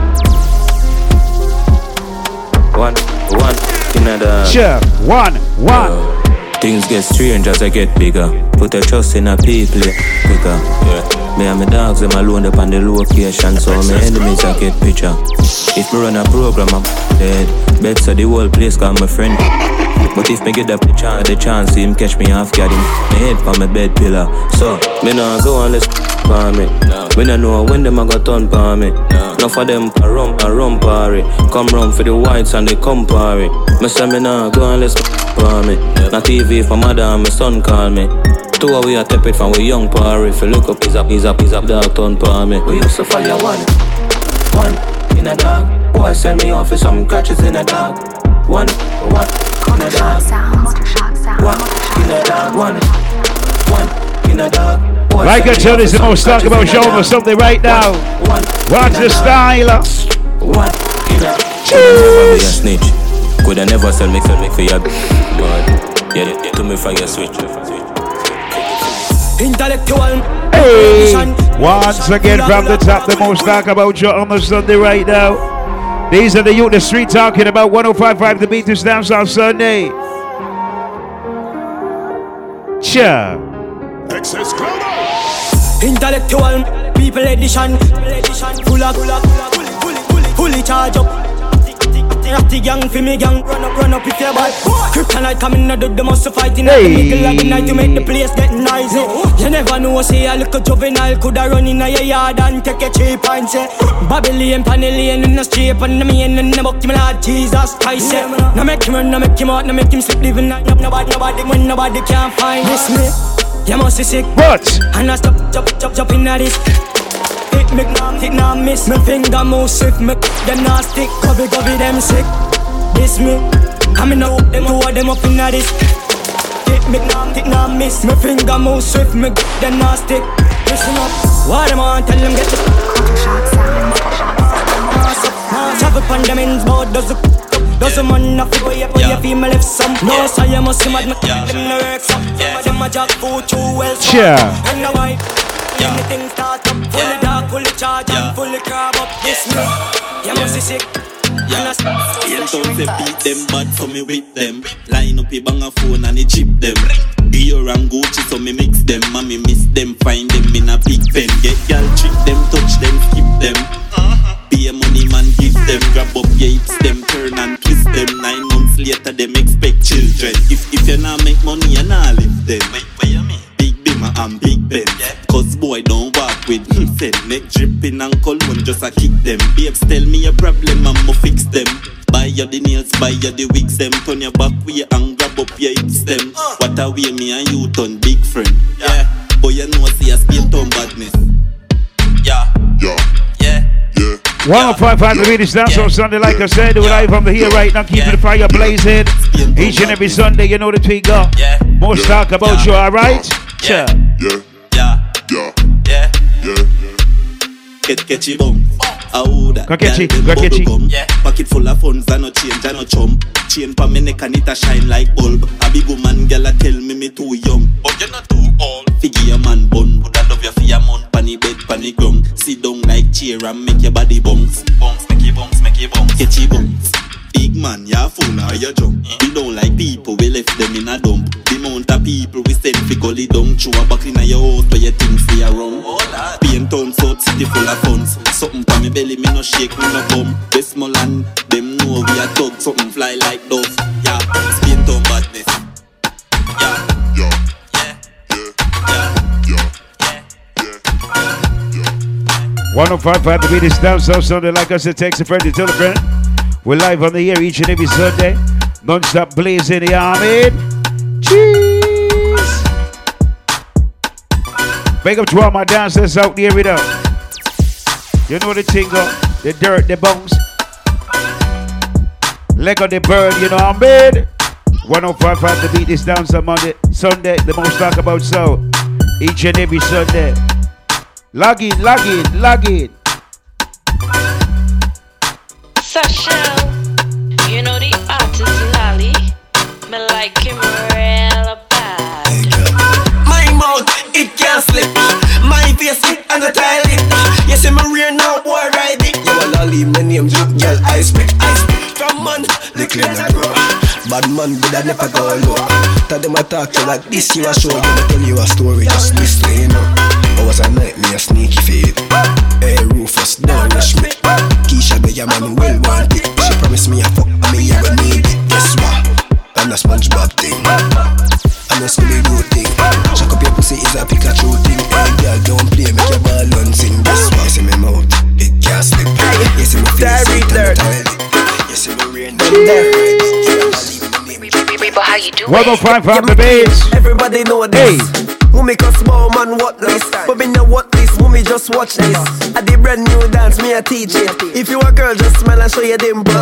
One, one, another. Sure, one, one. Uh, things get strange as I get bigger. Put a trust in a people quicker. Yeah. Me and my dogs, them alone up on the location, so my enemies I get picture. If me run a program, I'm dead. Bets of the whole place, cause my friend. But if me get the chance, the chance, him catch me half guard him. My head for my bed pillar. So, me nah go unless for me. Me nah know when them a go turn for me. Enough of them a rum, a rum party. Come round for the whites and they come party. Me say me nah go unless for me. Na T V for mother and my son call me. Two away a tepid from we young party. If you look up, he's up, he's up, he's up, dog turn for me. We used to follow one, one in a dog. Boy send me off for some crutches in a dog. One, one, in a dog. One, in a dog. One, one, in a dog. Like I tell is the most talk about show or something right now. Watch the style. Cheers. Could I never sell me sell me for your but yeah to me for your switch. Intellectual. Hey. Once again from the top, the most talk about show on the Sunday right now. These are the youth in the street talking about one oh five point five The Beat is down on Sunday. Cheers. Excess Global. Intellectual people edition. Full up, fully, fully, fully charge up. party gang, for me gang. Run up, run up if you're bad. Kryptonite coming out of the most to fight in the middle of the night. You make the place get noisy. You never know, say a little juvenile coulda run in a yard and take a cheap and say Babylon, Panellian in the street and the man in the buck, my Lord Jesus Christ. Now make him run, now make him out, now make him sleep, leaving night. Nobody, nobody, when nobody can find this me. You must be sick. What? And I stop, chop, chop, chop in at it. Hit me, hit now, miss. My finger move swift, me them not stick. Covey, covey, them sick. This me. I'm in a hoop, them who are them up in at it. Hit me, hit now, miss. My finger move swift, me them not stick. Listen up. What them on, tell them get the shots out. Travel upon them in board, does the doesn't man not feel yeah. Your yeah. Female left some. No, so you must see my them the works up. Them a jack food too well. Yeah. And the wife, anything start up. Fully dark, fully charged, and fully crab up. This me, you must be sick. Yeah, yeah, don't they beat them bad for me with them. Line up a bang a phone and he chip them. Beer and Gucci so me mix them. Mommy miss them, find them in a big pen. Get y'all trick them, touch them, skip them. Be a money man, give them. Grab up your hips, them turn and twist them. Nine months later, them expect children. If if you not make money, you not live them. Big Bima and Big Ben. Cause boy don't walk with himself. Neck dripping and cold one just a kick them. Babes tell me your problem, I'ma fix them. Buy you the nails, buy you the wigs them. Turn your back way and grab up your hips them. What a way me and you turn big friend. Yeah, boy you know see a spin turn badness. Yeah, yeah, yeah. one oh five point five The Beat, it's that's on Sunday, like yeah, I said, we're yeah, live from here right now, keeping yeah, the fire blazing. Each and every Sunday, you know the tweet go. Yeah, more yeah, talk about yeah, you, alright? Yeah, yeah, yeah, yeah, yeah, yeah. Get catchy bum, I would that. Catchy, catchy. Pocket full of funds, I no change, I no chump. Chain for me neck and it a shine like bulb. A big woman girl a tell me me too young, but you're not too old. Figure man bun, would I love you for your month? Panny bed, panny ground. Sit down like chair and make your body bounce. Bounce, make it bounce, make it bounce. Catchy bounce. Big man, you're full now, you're drunk. We don't like people, we left them in a dump. The amount of people we send for gully down. Throw a back in your house where your things stay around. Pain town, South City full of funds. Something for me belly, me no shake, me no bum. This small land, them know we a thug. Something fly like doves, yeah. Pain town badness, yeah. one oh five point five The Beat is down South Sunday. Like I said, text a friend to tell a friend. We're live on the air each and every Sunday. Non-stop blazing the army. Cheese. Big up to all my dancers out there with us. You know the tingle, the dirt, the bones. Leg of the bird, you know I'm made. one oh five point five The Beat is down South Monday, Sunday. The most talk about South. Each and every Sunday. Log in, log in, log in. Sasha, you know the artist Lally. Me like him real bad. My mouth, it can't slip. My face, it and the toilet. You see me real now, boy, ride it. You a Lally, my name, you girl, I speak, I speak. From man, the cleans I grow. Bad man would I never go low. Tell them I talk to like this, you a show. Gonna tell you a story, just listen, you know. I was a nightmare, sneaky fade. Hey, Rufus, don't rush me. Keisha, the young man will want it. She promised me a fuck, I mean, you will need it. Guess what? I'm a SpongeBob thing. I'm a Scooby-Doo thing. Shock up your pussy is a Pikachu thing. Hey, girl, don't play, make your ball unsing. Guess what? You see my mouth, it can't slip. You see my face, it can't slip. You see my rain, it can't. But how you do it? one oh five point five The Beat. Everybody know this. Hey. Who make us small man what this? But me know what this. Who me just watch this? I did brand new dance. Me a teach it. If you a girl, just smile and show your dimple.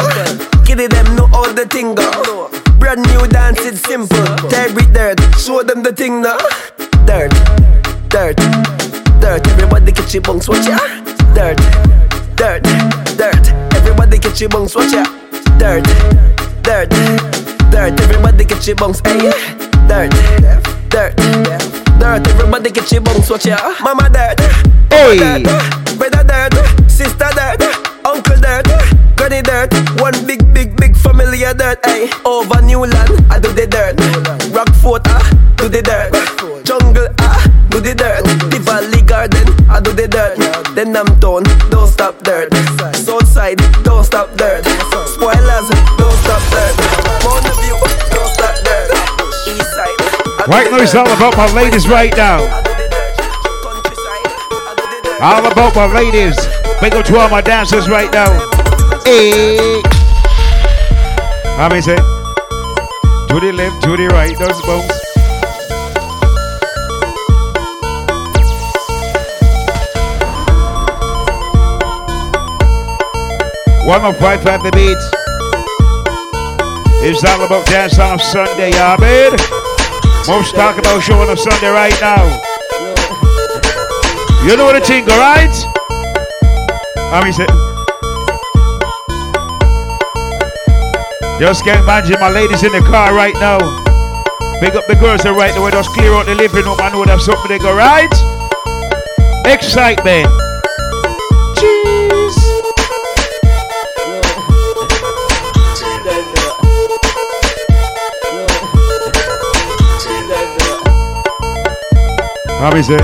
Kiddy them know all the thing go. Brand new dance, it's simple. Tear it dirt. Show them the thing now. Dirt, dirt, dirt. Everybody catch your bunks, watch ya. Dirt, dirt, dirt. Everybody catch your bunks, watch ya. Dirt, dirt. Dirt. Dirt, everybody get your bunks, ayy. Dirt, dirt, dirt, everybody get your bunks, watch ya. Mama dirt, hey. Dirt, brother dirt, sister dirt, uncle dirt, granny dirt. One big, big, big family of dirt, ayy. Over Newland, I do the dirt. Rockfort, I do the dirt. Jungle, I do the dirt. The Valley Garden, I do the dirt. Then I'm done, don't stop dirt. Southside, don't stop dirt. Sport Right now it's all about my ladies right now. All about my ladies. Big up to all my dancers right now. Hey. How many say? To the left, to the right, those bones. one oh five point five The Beat. It's all about dance on Sunday, y'all, man. Most talk about show on a Sunday right now. You know the thing, alright? How many say? Just can't imagine my ladies in the car right now. Pick up the girls that right now. Just clear out the living room. I know that's something they go, right? Excitement. How is it?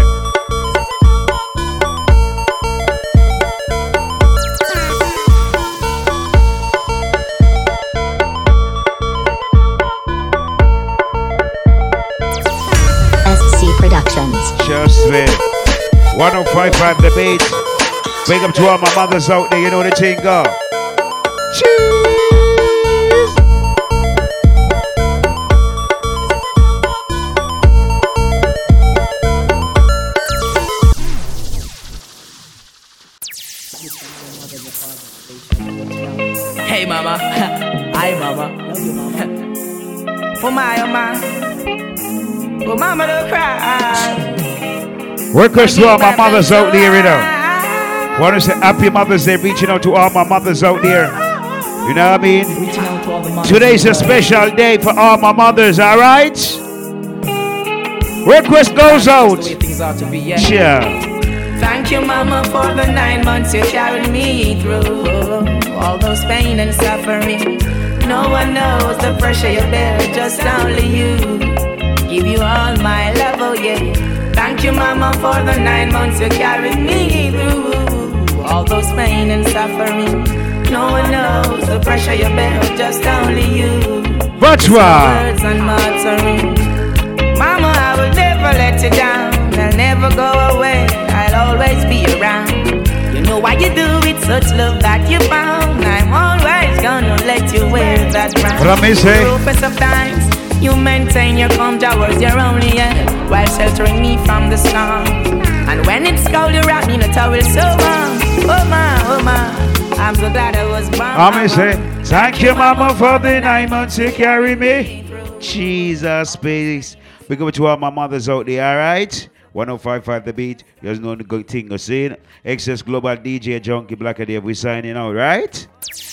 S C Productions. Just there. one oh five point five The Beat. Big up to all my mothers out there. You know the thing, girl. Request to all my mothers out there, you know. Want to say happy Mother's Day, reaching out to all my mothers out there. You know what I mean? Today's a special day for all my mothers, alright? Request goes out. Cheer. Thank you, Mama, for the nine months you carried me through. All those pain and suffering. No one knows the pressure you bear, just only you. Give you all my love, oh yeah. Thank you, Mama, for the nine months you carried me through. All those pain and suffering. No one knows the pressure you bear, just only you. But words and muttering. Mama, I will never let you down. I'll never go away. I'll always be around. You know why you do it, such love that you found. I'm always gonna let you wear that crown. Promise, eh? You maintain your calm towards your only end, while sheltering me from the storm. And when it's cold, you wrap me in a towel so warm. Oh my, oh my, I'm so glad I was born. Mama say, thank you, Mama, for the nine months you carry me. Jesus, please. Big up to all my mothers out there, all right? one oh five point five The Beat. There's no good thing you're saying. Excess Global D J Junky Blacka Dave. We signing out, right?